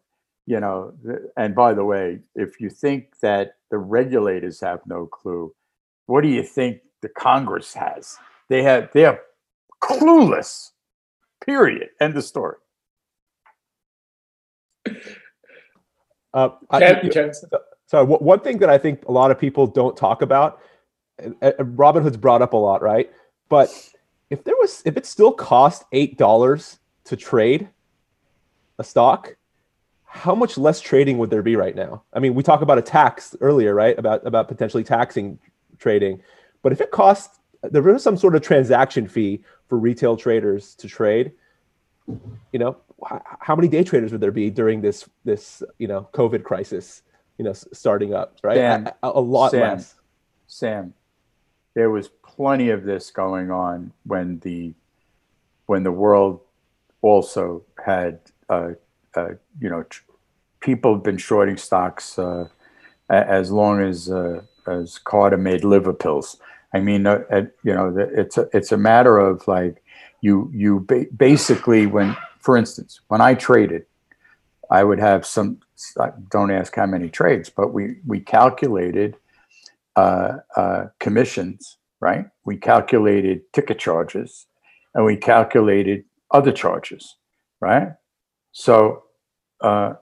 you know, and by the way, if you think that the regulators have no clue, what do you think the Congress has? They have, they're clueless, period. End of story. Uh, I, so one thing that I think a lot of people don't talk about, Robin Hood's brought up a lot, right? But if there was, if it still cost eight dollars to trade a stock, how much less trading would there be right now? I mean, we talked about a tax earlier, right? About, about potentially taxing trading. But if it costs, there was some sort of transaction fee for retail traders to trade, you know, how many day traders would there be during this, this, you know, COVID crisis, you know, starting up, right? Sam, a, a lot Sam, less. Sam, there was plenty of this going on when the when the world also had uh, uh, you know, tr people have been shorting stocks uh, as long as uh, as Carter made liver pills. I mean, uh, uh, you know, it's a, it's a matter of like you you ba basically when, for instance, when I traded, I would have some. Don't ask how many trades, but we we calculated uh, uh, commissions. Right? We calculated ticket charges and we calculated other charges, right? So uh,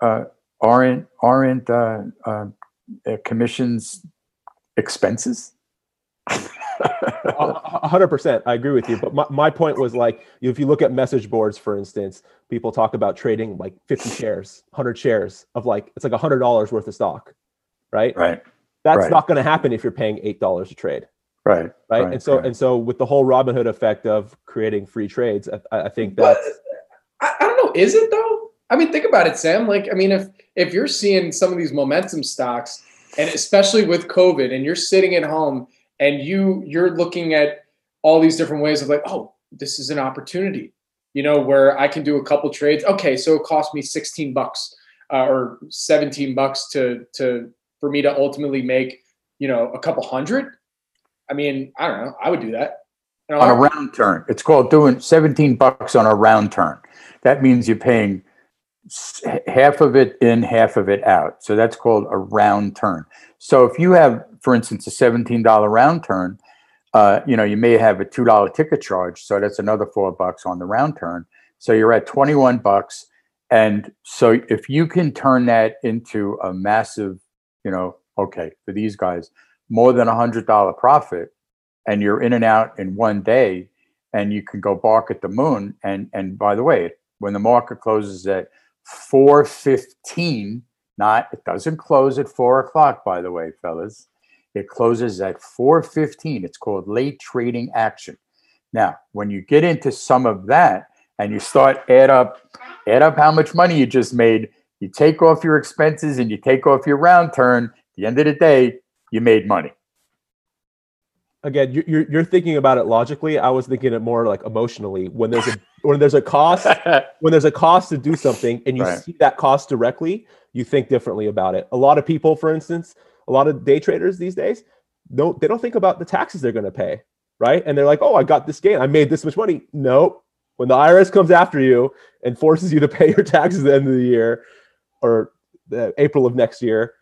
uh, aren't, aren't uh, uh, commissions expenses? one hundred percent, I agree with you. But my, my point was like, if you look at message boards, for instance, people talk about trading like fifty shares, one hundred shares of like, it's like one hundred dollars worth of stock, right? Right. That's right. Not going to happen if you're paying eight dollars a trade. Right, right, right, and so right. and so with the whole Robin Hood effect of creating free trades, I, I think that I, I don't know. Is it though? I mean, think about it, Sam. Like, I mean, if if you're seeing some of these momentum stocks, and especially with COVID, and you're sitting at home and you you're looking at all these different ways of like, oh, this is an opportunity, you know, where I can do a couple trades. Okay, so it cost me sixteen bucks uh, or seventeen bucks to to for me to ultimately make, you know, a couple hundred. I mean, I don't know. I would do that. You know, on a round turn. It's called doing seventeen bucks on a round turn. That means you're paying half of it in, half of it out. So that's called a round turn. So if you have, for instance, a seventeen dollar round turn, uh, you know, you may have a two dollar ticket charge. So that's another four bucks on the round turn. So you're at twenty-one bucks. And so if you can turn that into a massive, you know, okay, for these guys, more than a hundred dollar profit, and you're in and out in one day, and you can go bark at the moon. And and by the way, when the market closes at four fifteen, not it doesn't close at four o'clock, by the way, fellas. It closes at four fifteen. It's called late trading action. Now, when you get into some of that and you start add up, add up how much money you just made, you take off your expenses and you take off your round turn, at the end of the day, you made money. Again, you're you're thinking about it logically. I was thinking it more like emotionally. When there's a when there's a cost, when there's a cost to do something, and you right. see that cost directly, you think differently about it. A lot of people, for instance, a lot of day traders these days, don't they don't think about the taxes they're going to pay, right? And they're like, "Oh, I got this gain. I made this much money." Nope. When the I R S comes after you and forces you to pay your taxes at the end of the year or the April of next year,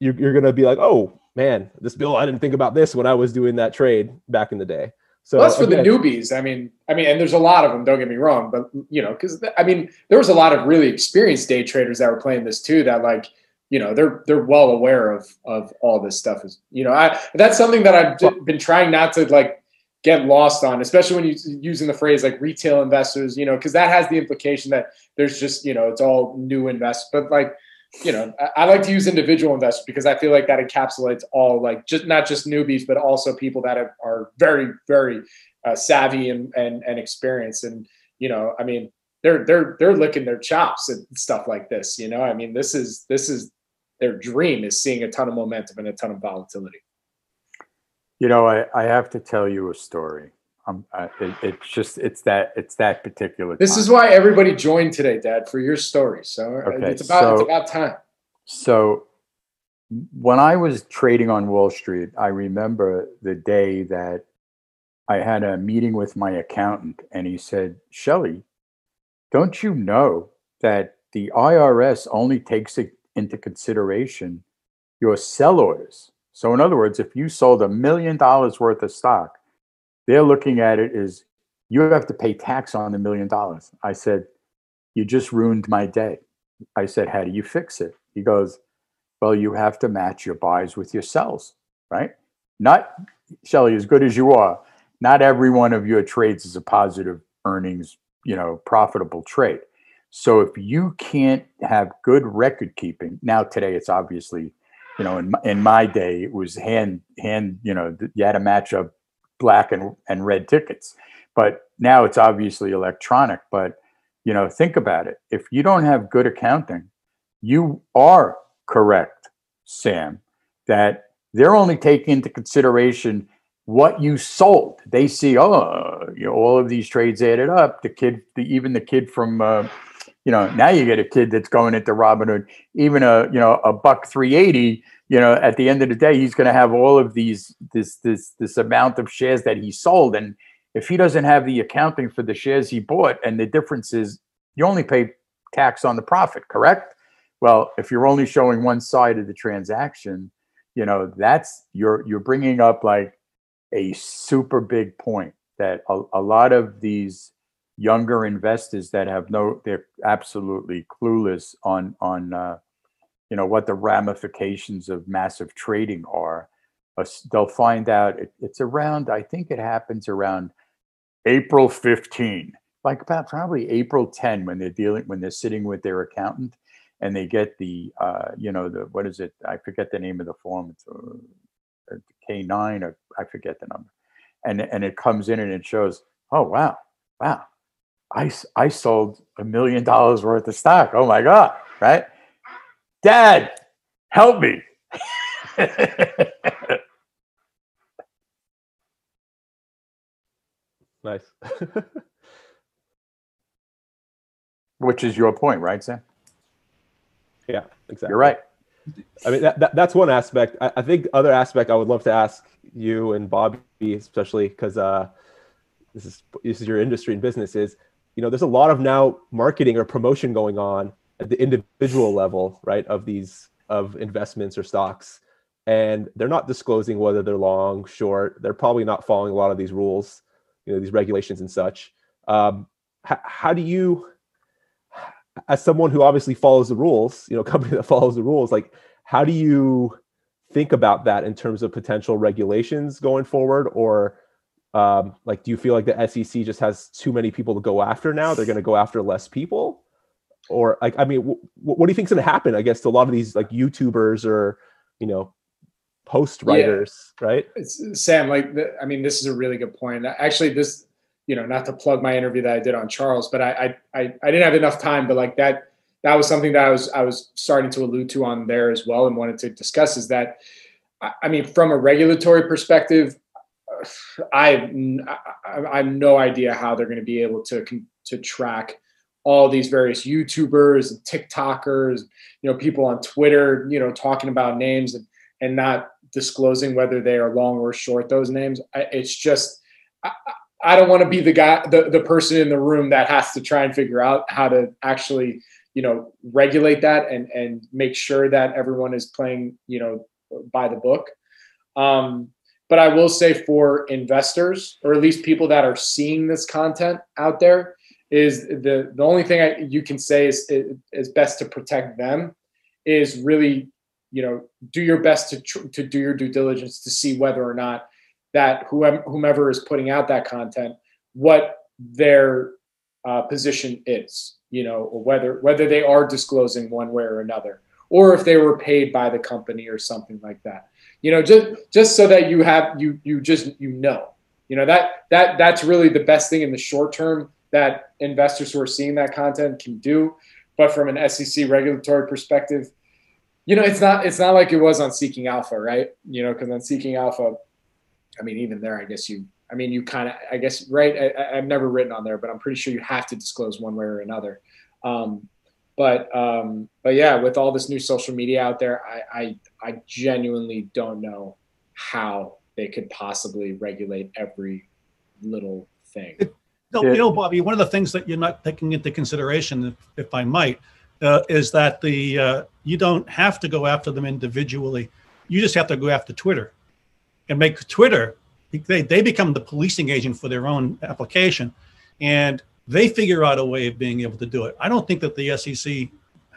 you're you're going to be like, "Oh, man, this bill, I didn't think about this when I was doing that trade back in the day." So that's for again, the newbies. I mean, I mean, and there's a lot of them, don't get me wrong, but you know, cause th- I mean, there was a lot of really experienced day traders that were playing this too, that like, you know, they're, they're well aware of, of all this stuff is, you know, I, that's something that I've d- been trying not to like get lost on, especially when you're using the phrase like retail investors, you know, cause that has the implication that there's just, you know, it's all new investors, but like, you know, I like to use individual investors because I feel like that encapsulates all, like just not just newbies, but also people that have, are very, very uh, savvy and, and and experienced. And you know, I mean, they're they're they're licking their chops and stuff like this. You know, I mean, this is this is their dream, is seeing a ton of momentum and a ton of volatility. You know, I, I have to tell you a story. Um, I, it, it's just it's that it's that particular. This time. Is why everybody joined today, Dad, for your story. So okay, it's about so, it's about time. So when I was trading on Wall Street, I remember the day that I had a meeting with my accountant, and he said, "Shelly, don't you know that the I R S only takes into consideration your sell orders? So in other words, if you sold a million dollars worth of stock." They're looking at it as you have to pay tax on the million dollars. I said, "You just ruined my day." I said, "How do you fix it?" He goes, "Well, you have to match your buys with your sells, right? Not, Shelly, as good as you are, not every one of your trades is a positive earnings, you know, profitable trade. So if you can't have good record keeping," now today it's obviously, you know, in my, in my day it was hand, hand, you know, you had to match up black and, and red tickets, but now it's obviously electronic. But you know, think about it. If you don't have good accounting, you are correct, Sam, that they're only taking into consideration what you sold. They see, oh, you know, all of these trades added up. The kid, the, even the kid from, uh, you know, now you get a kid that's going into Robinhood, even a you know a buck three eighty. You know, at the end of the day, he's going to have all of these, this, this, this amount of shares that he sold. And if he doesn't have the accounting for the shares he bought, and the difference is you only pay tax on the profit, correct? Well, if you're only showing one side of the transaction, you know, that's you're, you're bringing up like a super big point that a, a lot of these younger investors that have no, they're absolutely clueless on, on, uh, you know, what the ramifications of massive trading are. Uh, they'll find out it, it's around, I think it happens around April fifteenth, like about probably April tenth when they're dealing, when they're sitting with their accountant and they get the, uh, you know, the, what is it? I forget the name of the form. It's uh, K nine, or I forget the number. And, and it comes in and it shows, oh, wow, wow. I, I sold a million dollars worth of stock. Oh my God. Right. Dad, help me. Nice. Which is your point, right, Sam? Yeah, exactly. You're right. I mean, that, that, that's one aspect. I, I think other aspect I would love to ask you and Bobby, especially because uh, this is this is your industry and business, is, you know, there's a lot of now marketing or promotion going on at the individual level, right, of these, of investments or stocks, and they're not disclosing whether they're long, short. They're probably not following a lot of these rules, you know, these regulations and such. Um, h- how do you, as someone who obviously follows the rules, you know, a company that follows the rules, like, how do you think about that in terms of potential regulations going forward, or Um, like, do you feel like the S E C just has too many people to go after now? They're going to go after less people? Or, like, I mean, w- what do you think is going to happen, I guess, to a lot of these, like, YouTubers or, you know, post writers, yeah. right? It's, Sam, like, the, I mean, this is a really good point. Actually, this, you know, not to plug my interview that I did on Charles, but I, I, I, I didn't have enough time, but like that, that was something that I was, I was starting to allude to on there as well. And wanted to discuss is that, I, I mean, from a regulatory perspective, I, I, I have no idea how they're going to be able to, to track all these various YouTubers and TikTokers, you know, people on Twitter, you know, talking about names and, and not disclosing whether they are long or short, those names. I, it's just, I, I don't want to be the guy, the, the person in the room that has to try and figure out how to actually, you know, regulate that and, and make sure that everyone is playing, you know, by the book. Um, but I will say for investors, or at least people that are seeing this content out there, is the, the only thing I, you can say is, is best to protect them is really, you know, do your best to, tr- to do your due diligence to see whether or not that whomever is putting out that content, what their uh, position is, you know, or whether whether they are disclosing one way or another, or if they were paid by the company or something like that, you know, just just so that you have you you just you know, you know that that that's really the best thing in the short term that investors who are seeing that content can do. But from an S E C regulatory perspective, you know, it's not it's not like it was on Seeking Alpha, right? You know, because on Seeking Alpha, I mean, even there, I guess you, I mean, you kind of, I guess, right. I, I've never written on there, but I'm pretty sure you have to disclose one way or another. Um, but, um, but yeah, with all this new social media out there, I, I, I genuinely don't know how they could possibly regulate every little thing. It, no, you know, Bobby, one of the things that you're not taking into consideration, if, if I might, uh, is that the, uh, you don't have to go after them individually. You just have to go after Twitter. And make Twitter, they, they become the policing agent for their own application, and they figure out a way of being able to do it. I don't think that the S E C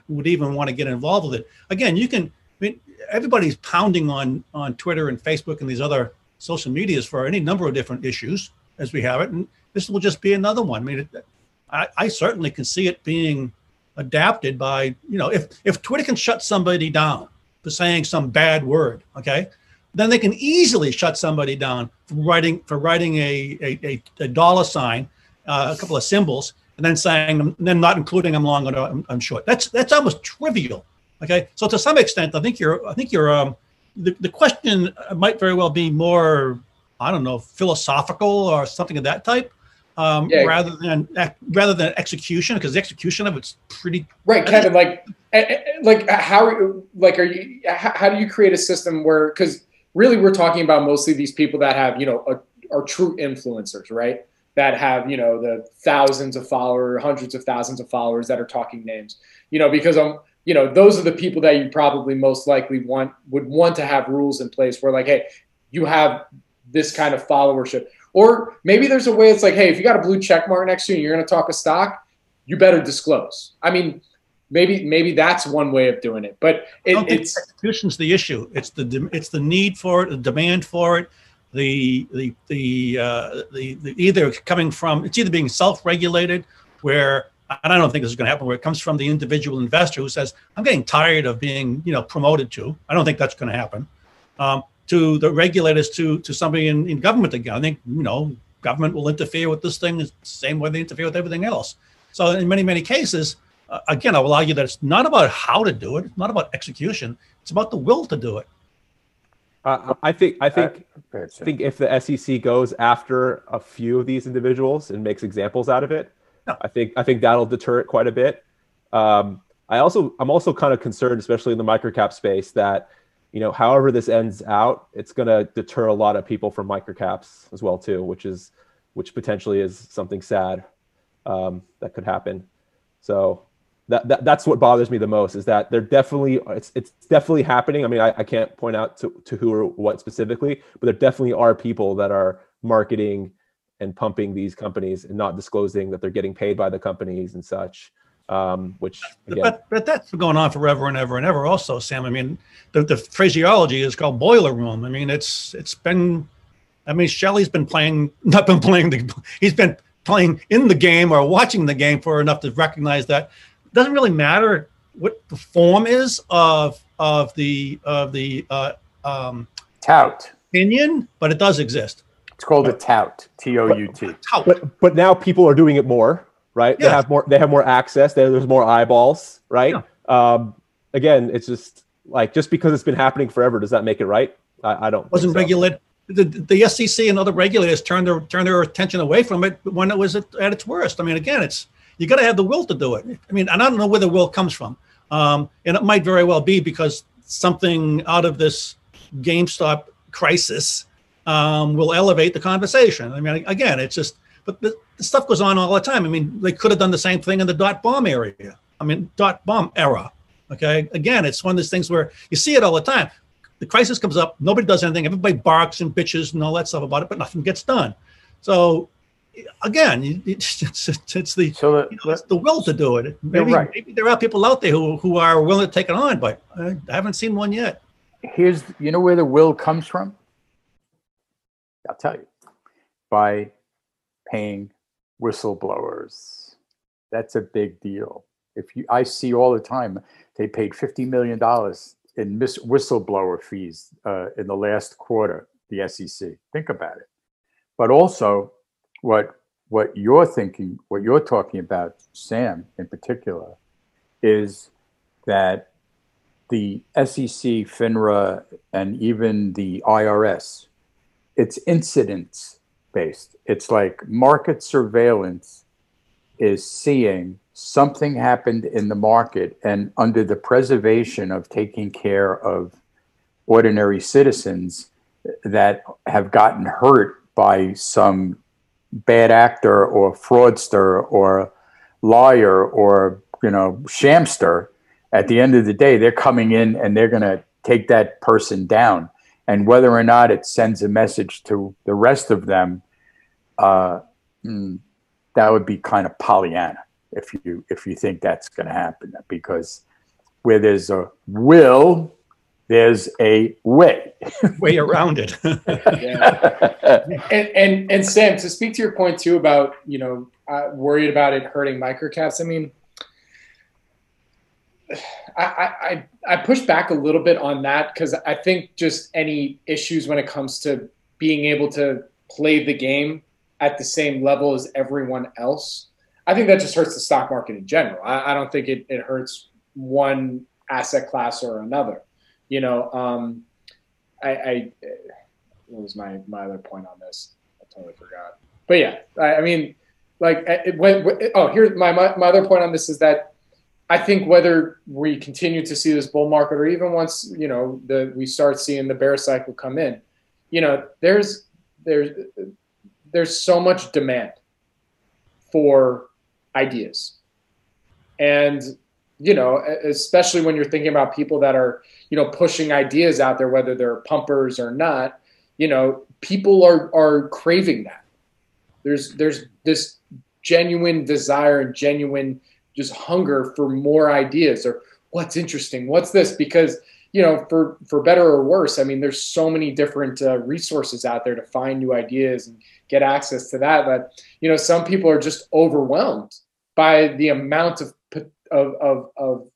would even want to get involved with it. Again, you can, I mean, everybody's pounding on, on Twitter and Facebook and these other social medias for any number of different issues as we have it, and this will just be another one. I mean, it, I, I certainly can see it being adapted by, you know, if, if Twitter can shut somebody down for saying some bad word, okay, then they can easily shut somebody down for writing for writing a a, a dollar sign, uh, a couple of symbols, and then saying them, then not including I'm long or I'm, I'm short. That's that's almost trivial. Okay, so to some extent, I think you're I think you're um, the the question might very well be more, I don't know, philosophical or something of that type, um, yeah. rather than rather than execution, because the execution of it's pretty right, Kevin. Like like how like are you how do you create a system where because really, we're talking about mostly these people that have, you know, a, are true influencers, right? That have, you know, the thousands of followers, hundreds of thousands of followers that are talking names, you know, because, um, you know, those are the people that you probably most likely want, would want to have rules in place where like, hey, you have this kind of followership. Or maybe there's a way it's like, hey, if you got a blue check mark next to you and you're going to talk a stock, you better disclose. I mean, Maybe maybe that's one way of doing it, but it, I don't think it's execution's the issue. It's the it's the need for it, the demand for it, the the the uh, the, the either coming from it's either being self-regulated, where and I don't think this is going to happen, where it comes from the individual investor who says I'm getting tired of being you know promoted to. I don't think that's going to happen. Um, to the regulators, to to somebody in, in government again. I think you know government will interfere with this thing the same way they interfere with everything else. So in many many cases. Uh, again, I will argue that it's not about how to do it. It's not about execution. It's about the will to do it. Uh, I think. I think. I think if the S E C goes after a few of these individuals and makes examples out of it, no. I think. I think that'll deter it quite a bit. Um, I also. I'm also kind of concerned, especially in the microcap space, that you know, however this ends out, it's going to deter a lot of people from microcaps as well too, which is, which potentially is something sad um, that could happen. So. That, that that's what bothers me the most is that they're definitely it's it's definitely happening. I mean, I, I can't point out to, to who or what specifically, but there definitely are people that are marketing and pumping these companies and not disclosing that they're getting paid by the companies and such. Um, which again, but, but that's going on forever and ever and ever. Also, Sam, I mean, the, the phraseology is called boiler room. I mean, it's it's been I mean, Shelley's been playing, not been playing, the, he's been playing in the game or watching the game for enough to recognize that it doesn't really matter what the form is of of the of the uh, um, tout opinion, but it does exist. It's called a tout, T O U T. But, but but now people are doing it more, right? Yeah. They have more. They have more access. There's more eyeballs, right? Yeah. Um, again, it's just like just because it's been happening forever, does that make it right? I, I don't. Wasn't so. regulated. The, the S E C and other regulators turned their turned their attention away from it when it was at, at its worst. I mean, again, it's you got to have the will to do it. I mean, and I don't know where the will comes from, um, and it might very well be because something out of this GameStop crisis um, will elevate the conversation. I mean, again, it's just, but the, the stuff goes on all the time. I mean, they could have done the same thing in the dot bomb area. I mean, dot bomb era. Okay, again, it's one of those things where you see it all the time. The crisis comes up. Nobody does anything. Everybody barks and bitches and all that stuff about it, but nothing gets done. So, again, it's, it's, it's the so the, you know, it's the will to do it. Maybe, right. maybe there are people out there who, who are willing to take it on, but I haven't seen one yet. Here's you know where the will comes from? I'll tell you. By paying whistleblowers. That's a big deal. If you, I see all the time they paid fifty million dollars. In miss whistleblower fees uh, in the last quarter, the S E C. Think about it. But also, what what you're thinking, what you're talking about, Sam, in particular, is that the S E C, FINRA, and even the I R S, it's incidence based. It's like market surveillance is seeing something happened in the market, and under the preservation of taking care of ordinary citizens that have gotten hurt by some bad actor or fraudster or liar or, you know, shamster, at the end of the day, they're coming in and they're going to take that person down. And whether or not it sends a message to the rest of them, uh, that would be kind of Pollyanna. If you if you think that's going to happen, because where there's a will, there's a way way around it. yeah. and, and and Sam, to speak to your point too about you know uh, worried about it hurting microcaps. I mean, I I I push back a little bit on that because I think just any issues when it comes to being able to play the game at the same level as everyone else. I think that just hurts the stock market in general. I, I don't think it, it hurts one asset class or another. You know, um, I, I what was my, my other point on this? I totally forgot. But yeah, I, I mean, like, it, when, it, oh, here my, my my other point on this is that I think whether we continue to see this bull market or even once you know the we start seeing the bear cycle come in, you know, there's there's there's so much demand for ideas. And, you know, especially when you're thinking about people that are, you know, pushing ideas out there, whether they're pumpers or not, you know, people are, are craving that. There's, there's this genuine desire and genuine just hunger for more ideas or what's interesting, what's this? Because, you know, for, for better or worse, I mean, there's so many different uh, resources out there to find new ideas and get access to that. But, you know, some people are just overwhelmed by the amount of, of of of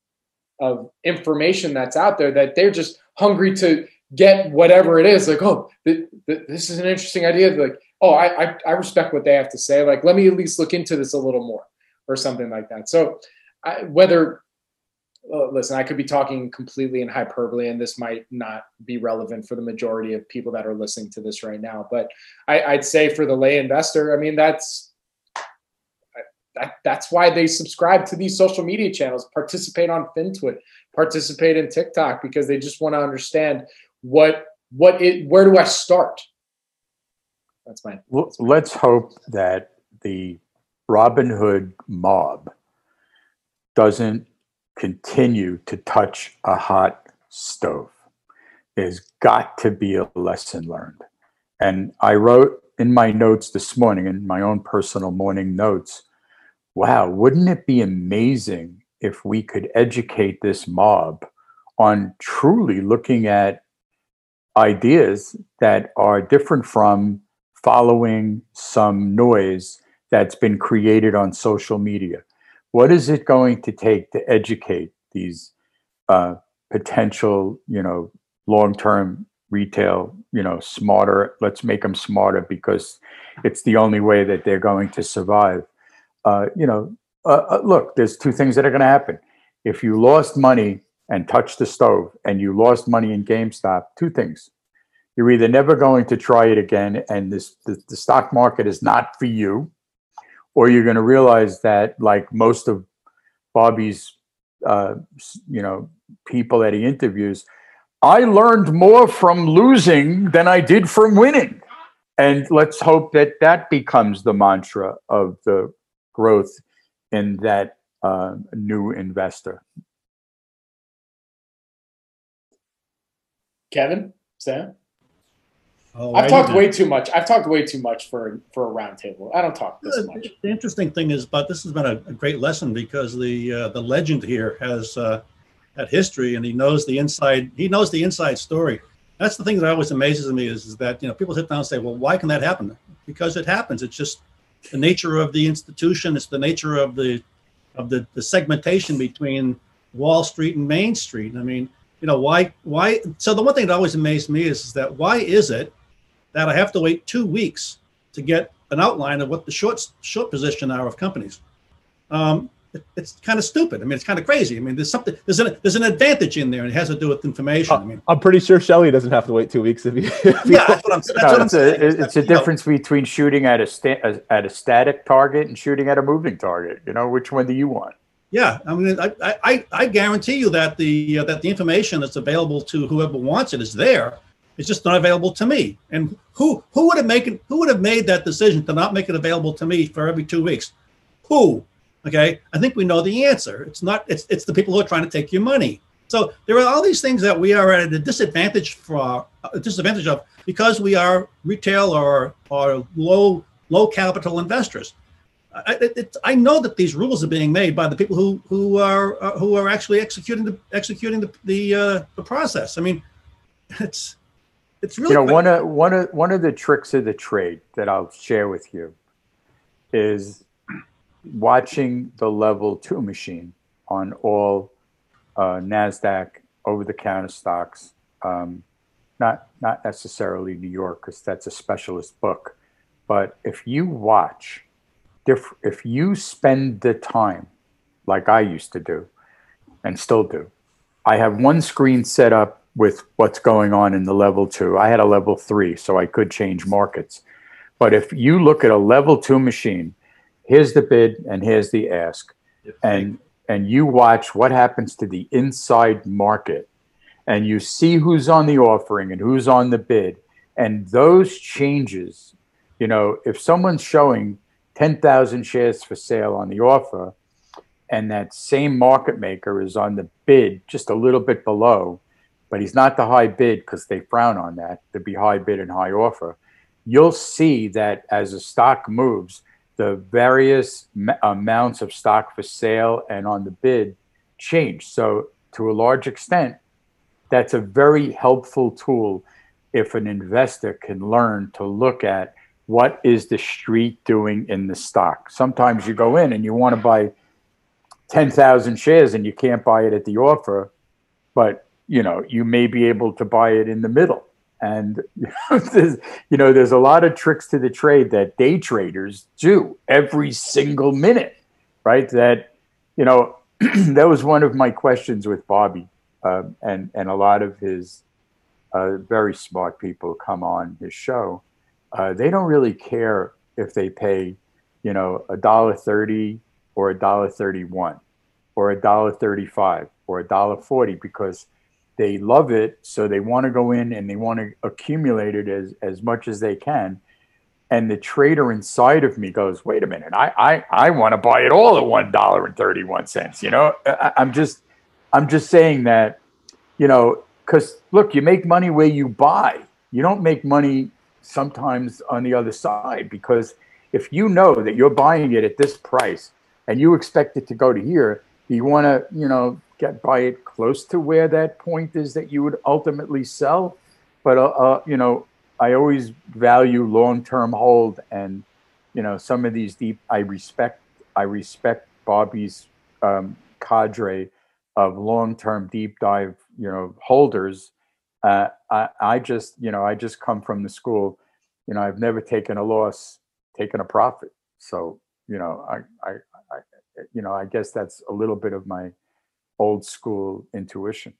of information that's out there that they're just hungry to get whatever it is. Like, oh, th- th- this is an interesting idea. Like, oh, I, I I respect what they have to say. Like, let me at least look into this a little more, or something like that. So, I, whether well, listen, I could be talking completely in hyperbole, and this might not be relevant for the majority of people that are listening to this right now. But I, I'd say for the lay investor, I mean, that's. That, that's why they subscribe to these social media channels, participate on FinTwit, participate in TikTok, because they just want to understand what what it. Where do I start? That's my. That's my Let's point. Hope that the Robin Hood mob doesn't continue to touch a hot stove. There's got to be a lesson learned, and I wrote in my notes this morning, in my own personal morning notes. Wow, wouldn't it be amazing if we could educate this mob on truly looking at ideas that are different from following some noise that's been created on social media? What is it going to take to educate these uh, potential, you know, long-term retail, you know, smarter, let's make them smarter because it's the only way that they're going to survive. Uh, you know, uh, uh, look, there's two things that are going to happen. If you lost money and touched the stove and you lost money in GameStop, two things. You're either never going to try it again and this the, the stock market is not for you, or you're going to realize that, like most of Bobby's, uh, you know, people that he interviews, I learned more from losing than I did from winning. And let's hope that that becomes the mantra of the growth in that uh, new investor. Kevin, Sam? Oh, I've talked way too much. I've talked way too much for for a roundtable. I don't talk this much. The interesting thing is, but this has been a, a great lesson because the uh, the legend here has uh, had history, and he knows the inside. He knows the inside story. That's the thing that always amazes me is, is that you know people sit down and say, well, why can that happen? Because it happens. It's just the nature of the institution. It's the nature of the of the, the segmentation between Wall Street and Main Street. I mean, you know, why why? So the one thing that always amazed me is, is that why is it that I have to wait two weeks to get an outline of what the short short position are of companies? Um, it, it's kind of stupid. I mean, it's kind of crazy. I mean, there's something there's an there's an advantage in there, and it has to do with information. I mean, I'm pretty sure Shelley doesn't have to wait two weeks if you. If yeah, that's what I'm, that's no, what I'm it's saying. A, it's that's, a difference know. between shooting at a sta- at a static target and shooting at a moving target. You know, which one do you want? Yeah, I mean, I I, I guarantee you that the uh, that the information that's available to whoever wants it is there. It's just not available to me. And who who would have make it, who would have made that decision to not make it available to me for every two weeks? Who? Okay, I think we know the answer. It's not. It's it's the people who are trying to take your money. So there are all these things that we are at a disadvantage for, a disadvantage of because we are retail or or low low capital investors. I, it, I know that these rules are being made by the people who who are uh, who are actually executing the executing the the, uh, the process. I mean, it's. It's really you know, one of, one, of, one of the tricks of the trade that I'll share with you is watching the level two machine on all uh, NASDAQ over-the-counter stocks, um, not, not necessarily New York because that's a specialist book. But if you watch, diff- if you spend the time like I used to do and still do, I have one screen set up with what's going on in the level two. I had a level three, so I could change markets. But if you look at a level two machine, here's the bid and here's the ask. Yep. And and you watch what happens to the inside market and you see who's on the offering and who's on the bid. And those changes, you know, if someone's showing ten thousand shares for sale on the offer and that same market maker is on the bid just a little bit below, but he's not the high bid because they frown on that, to be high bid and high offer. You'll see that as the stock moves, the various m- amounts of stock for sale and on the bid change. So to a large extent, that's a very helpful tool if an investor can learn to look at what is the street doing in the stock. Sometimes you go in and you want to buy ten thousand shares and you can't buy it at the offer, but you know, you may be able to buy it in the middle. And, you know, there's a lot of tricks to the trade that day traders do every single minute, right? That, you know, that was one of my questions with Bobby uh, and, and a lot of his uh, very smart people come on his show. Uh, they don't really care if they pay, you know, a dollar thirty or a dollar thirty-one or a dollar thirty-five or a dollar forty because they love it, so they want to go in and they want to accumulate it as, as much as they can. And the trader inside of me goes, wait a minute, I I, I want to buy it all at one dollar and thirty-one cents, you know? I, I'm just I'm just saying that, you know, because, look, you make money where you buy. You don't make money sometimes on the other side because if you know that you're buying it at this price and you expect it to go to here, you want to, you know, get buy it close to where that point is that you would ultimately sell. But, uh, you know, I always value long-term hold. And, you know, some of these deep, I respect, I respect Bobby's um, cadre of long-term deep dive, you know, holders. Uh, I, I just, you know, I just come from the school, you know, I've never taken a loss, taken a profit. So, you know, I, I, I you know, I guess that's a little bit of my old school intuition.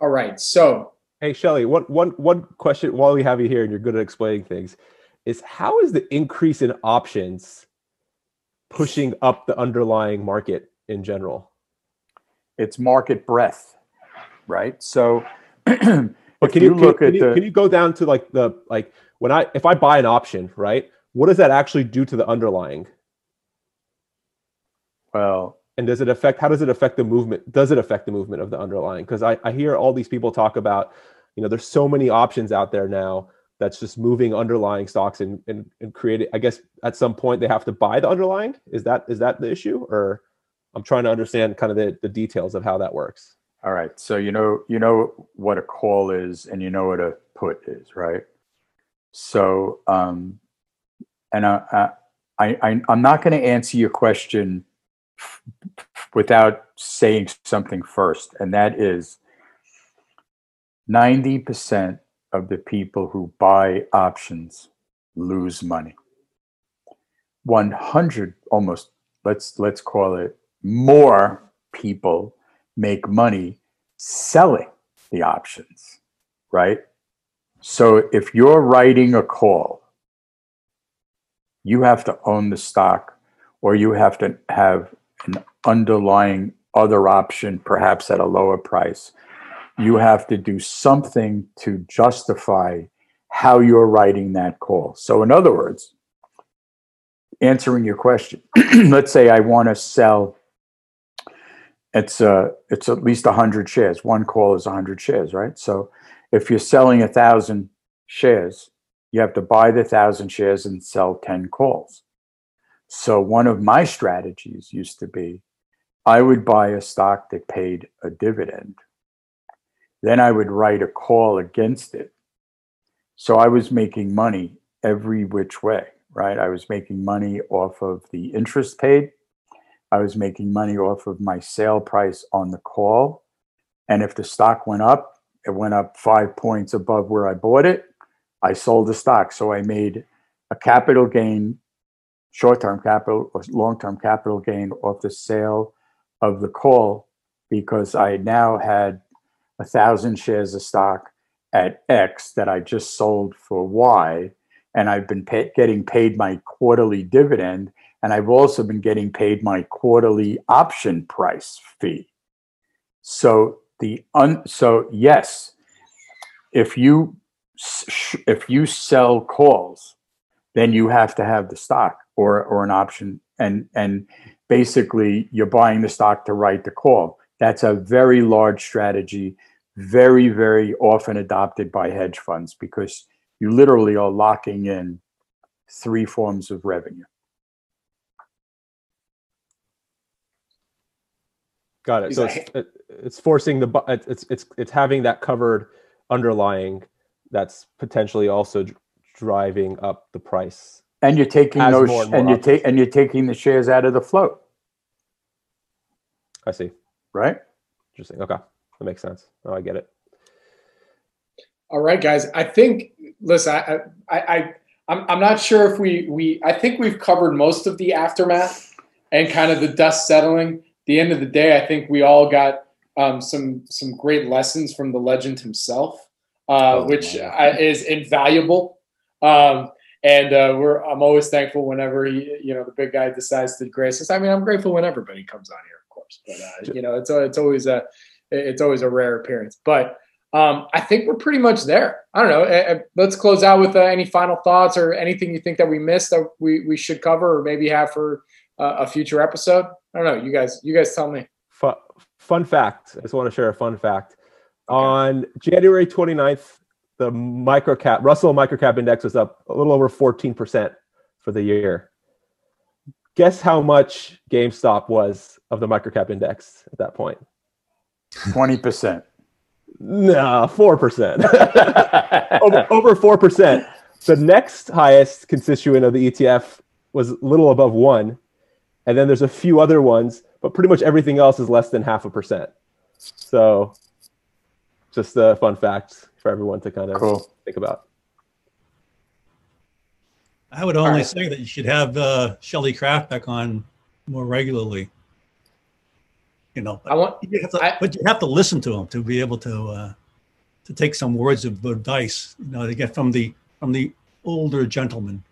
All right. So, hey, Shelley, one, one, one question while we have you here, and you're good at explaining things, is how is the increase in options pushing up the underlying market in general? It's market breadth, right? So, but can you, you look can, at can, the, you, can you go down to like the like when I if I buy an option, right? What does that actually do to the underlying? Well, and does it affect, how does it affect the movement? Does it affect the movement of the underlying? Because I, I hear all these people talk about, you know, there's so many options out there now that's just moving underlying stocks and, and, and creating, I guess at some point they have to buy the underlying. Is that, is that the issue? Or I'm trying to understand kind of the, the details of how that works. All right. So, you know, you know what a call is and you know what a put is, right? So, um, and I, I, I, I'm not going to answer your question without saying something first. And that is ninety percent of the people who buy options lose money. one hundred almost, let's, let's call it more people make money selling the options, right? So if you're writing a call, you have to own the stock or you have to have an underlying other option, perhaps at a lower price. You have to do something to justify how you're writing that call. So in other words, answering your question, let's say I want to sell, it's, a, it's at least one hundred shares. One call is one hundred shares, right? So if you're selling one thousand shares, you have to buy the one thousand shares and sell ten calls. So one of my strategies used to be, I would buy a stock that paid a dividend. Then I would write a call against it. So I was making money every which way, right? I was making money off of the interest paid. I was making money off of my sale price on the call. And if the stock went up, it went up five points above where I bought it, I sold the stock. So I made a capital gain, short-term capital or long-term capital gain off the sale of the call, because I now had a thousand shares of stock at X that I just sold for Y, and I've been pay getting paid my quarterly dividend, and I've also been getting paid my quarterly option price fee. So the un so yes, if you if you sell calls, then you have to have the stock or, or an option. And, and basically you're buying the stock to write the call. That's a very large strategy, very, very often adopted by hedge funds, because you literally are locking in three forms of revenue. Got it. So it's, it's forcing the, it's, it's, it's having that covered underlying that's potentially also driving up the price, and you're taking those, and, and you're taking and you're taking the shares out of the float. I see. Right. Interesting. Okay, that makes sense. Oh, I get it. All right, guys. I think. Listen, I, I, I, I'm, I'm not sure if we, we, I think we've covered most of the aftermath and kind of the dust settling. At the end of the day, I think we all got um, some, some great lessons from the legend himself, uh, oh, which uh, is invaluable. Um, and, uh, we're, I'm always thankful whenever he, you know, the big guy decides to grace us. I mean, I'm grateful when everybody comes on here, of course, but, uh, you know, it's, it's always a, it's always a rare appearance, but, um, I think we're pretty much there. I don't know. Uh, let's close out with uh, any final thoughts or anything you think that we missed that we, we should cover or maybe have for uh, a future episode. I don't know. You guys, you guys tell me. Fun, fun fact. I just want to share a fun fact. Okay. On January twenty-ninth, the microcap Russell microcap index was up a little over fourteen percent for the year. Guess how much GameStop was of the microcap index at that point? twenty percent. No, four percent. Over four percent. The next highest constituent of the E T F was a little above one, and then there's a few other ones, but pretty much everything else is less than half a percent. So, just a fun fact for everyone to kind of cool. think about. I would only right. say that you should have uh, Shelly Craft back on more regularly. You know, but, I want, you, have to, I, but you have to listen to him to be able to uh, to take some words of advice. You know, to get from the from the older gentleman.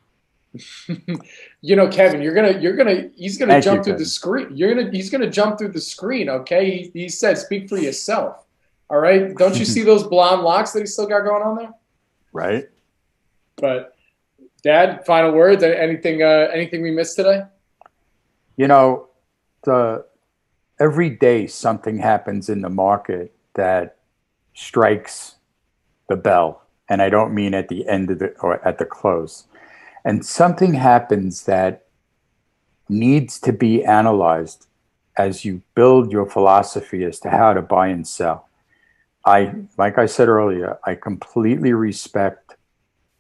You know, Kevin, you're gonna you're gonna he's gonna Thank jump you, through Kevin. the screen. You're gonna he's gonna jump through the screen. Okay, he, he said, "Speak for yourself." All right, don't you see those blonde locks that he's still got going on there? Right. But. Dad, final words. Anything? Uh, anything we missed today? You know, the every day something happens in the market that strikes the bell, and I don't mean at the end of the or at the close. And something happens that needs to be analyzed as you build your philosophy as to how to buy and sell. I, like I said earlier, I completely respect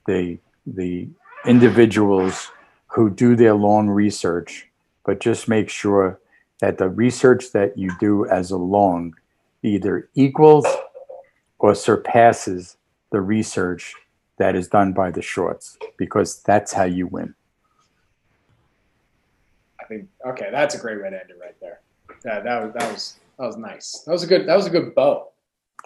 the the. individuals who do their loan research, but just make sure that the research that you do as a loan either equals or surpasses the research that is done by the shorts, because that's how you win. I think, okay, that's a great way to end it right there. Yeah, that was that was that was nice. That was a good that was a good bow.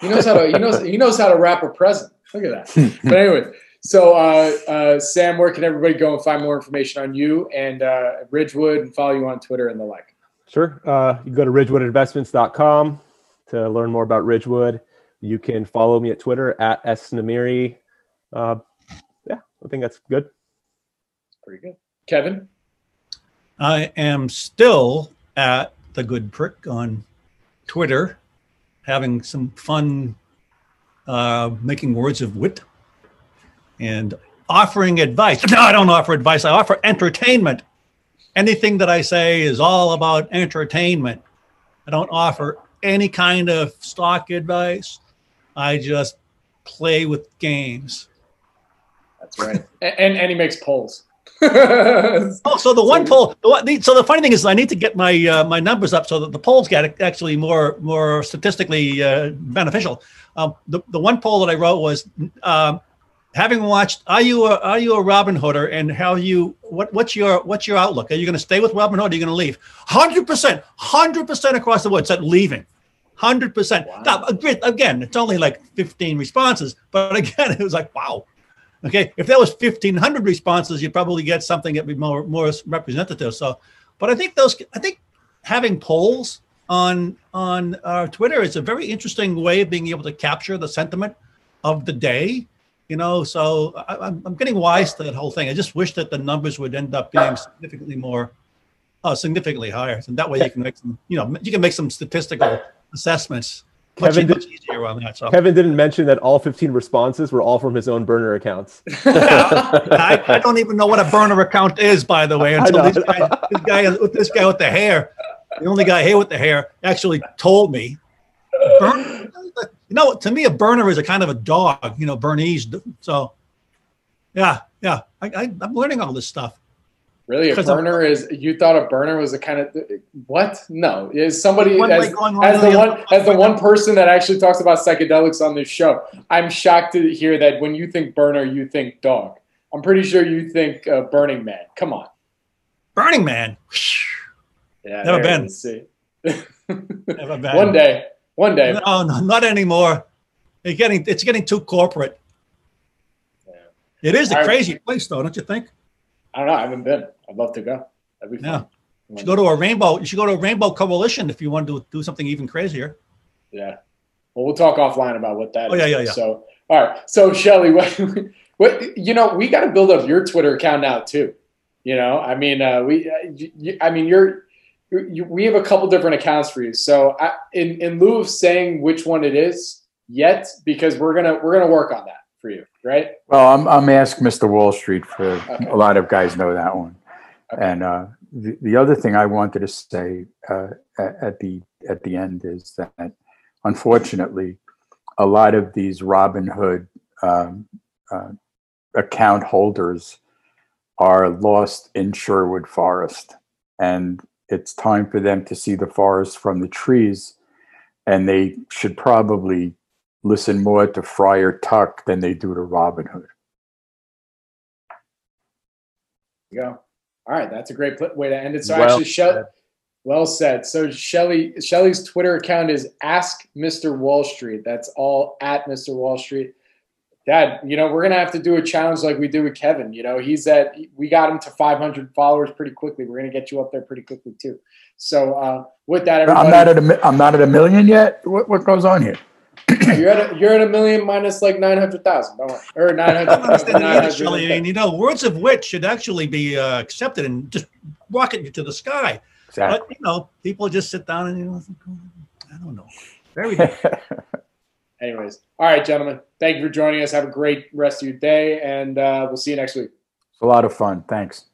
He knows how to he knows he knows how to wrap a present. Look at that. But anyway. So, uh, uh, Sam, where can everybody go and find more information on you and uh, Ridgewood, and follow you on Twitter and the like? Sure. Uh, you can go to ridgewood investments dot com to learn more about Ridgewood. You can follow me at Twitter, at S Namiri. Uh, yeah, I think that's good. That's pretty good. Kevin? I am still at The Good Prick on Twitter, having some fun uh, making words of wit. And offering advice. No, I don't offer advice. I offer entertainment. Anything that I say is all about entertainment. I don't offer any kind of stock advice. I just play with games. That's right. and and he makes polls. oh, so the one so, poll. The, so the funny thing is, I need to get my uh, my numbers up so that the polls get actually more more statistically uh, beneficial. Um, the the one poll that I wrote was. Um, Having watched, are you a, are you a Robin Hooder, and how you what what's your what's your outlook? Are you going to stay with Robin Hood? Or are you going to leave? Hundred percent, hundred percent across the board said leaving, hundred percent. Wow. Again, it's only like fifteen responses, but again, it was like wow. Okay, if there was fifteen hundred responses, you'd probably get something that'd be more more representative. So, but I think those I think having polls on on our Twitter is a very interesting way of being able to capture the sentiment of the day. You know, so I, I'm getting wise to that whole thing. I just wish that the numbers would end up being significantly more, uh, significantly higher. And that way you can make some, you know, you can make some statistical assessments much, Kevin, much easier on that. So. Kevin didn't mention that all fifteen responses were all from his own burner accounts. I, I don't even know what a burner account is, by the way. Until this guy, this guy, this guy with the hair, the only guy here with the hair, actually told me. Burn, you know, to me, a burner is a kind of a dog, you know, Bernese. So, yeah, yeah, I, I, I'm learning all this stuff. Really, a burner I'm, is you thought a burner was a kind of what? No, is somebody one as, going as, the one, other, as the one person that actually talks about psychedelics on this show. I'm shocked to hear that when you think burner, you think dog. I'm pretty sure you think uh, Burning Man. Come on, Burning Man. Yeah, never been. See. Never been. One day. One day. No, no, not anymore. It's getting it's getting too corporate. Yeah. It is a I, crazy place, though, don't you think? I don't know. I haven't been. I'd love to go. That'd be fun. Yeah. You should go to a rainbow. You should go to a rainbow coalition if you want to do something even crazier. Yeah. Well, we'll talk offline about what that. Oh is. yeah, yeah, yeah. So all right. So Shelly, what, what you know, we got to build up your Twitter account now too. You know, I mean, uh, we, I mean, you're. You, we have a couple different accounts for you. So I, in, in lieu of saying which one it is yet, because we're going to, we're going to work on that for you. Right. Well, I'm, I'm ask Mister Wall Street for okay. a lot of guys know that one. Okay. And uh, the, the other thing I wanted to say uh, at the, at the end is that unfortunately a lot of these Robinhood um, uh, account holders are lost in Sherwood Forest, and it's time for them to see the forest from the trees, and they should probably listen more to Friar Tuck than they do to Robin Hood. There you go. All right, that's a great way to end it. So well actually, she- well said. So Shelley, Shelley's Twitter account is Ask Mister Wall Street. That's all at Mister Wall Street. Dad, you know, we're going to have to do a challenge like we do with Kevin. You know, he's at, we got him to five hundred followers pretty quickly. We're going to get you up there pretty quickly too. So uh, with that, everybody. I'm not at a, I'm not at a million yet. What, what goes on here? You're at a, you're at a million minus like nine hundred thousand. Don't worry. Or nine hundred thousand. And you know, words of which should actually be uh, accepted and just rocket you to the sky. Exactly. But, you know, people just sit down and, you know, I don't know. Very good. Anyways, all right, gentlemen. Thank you for joining us. Have a great rest of your day, and uh, we'll see you next week. It's a lot of fun. Thanks.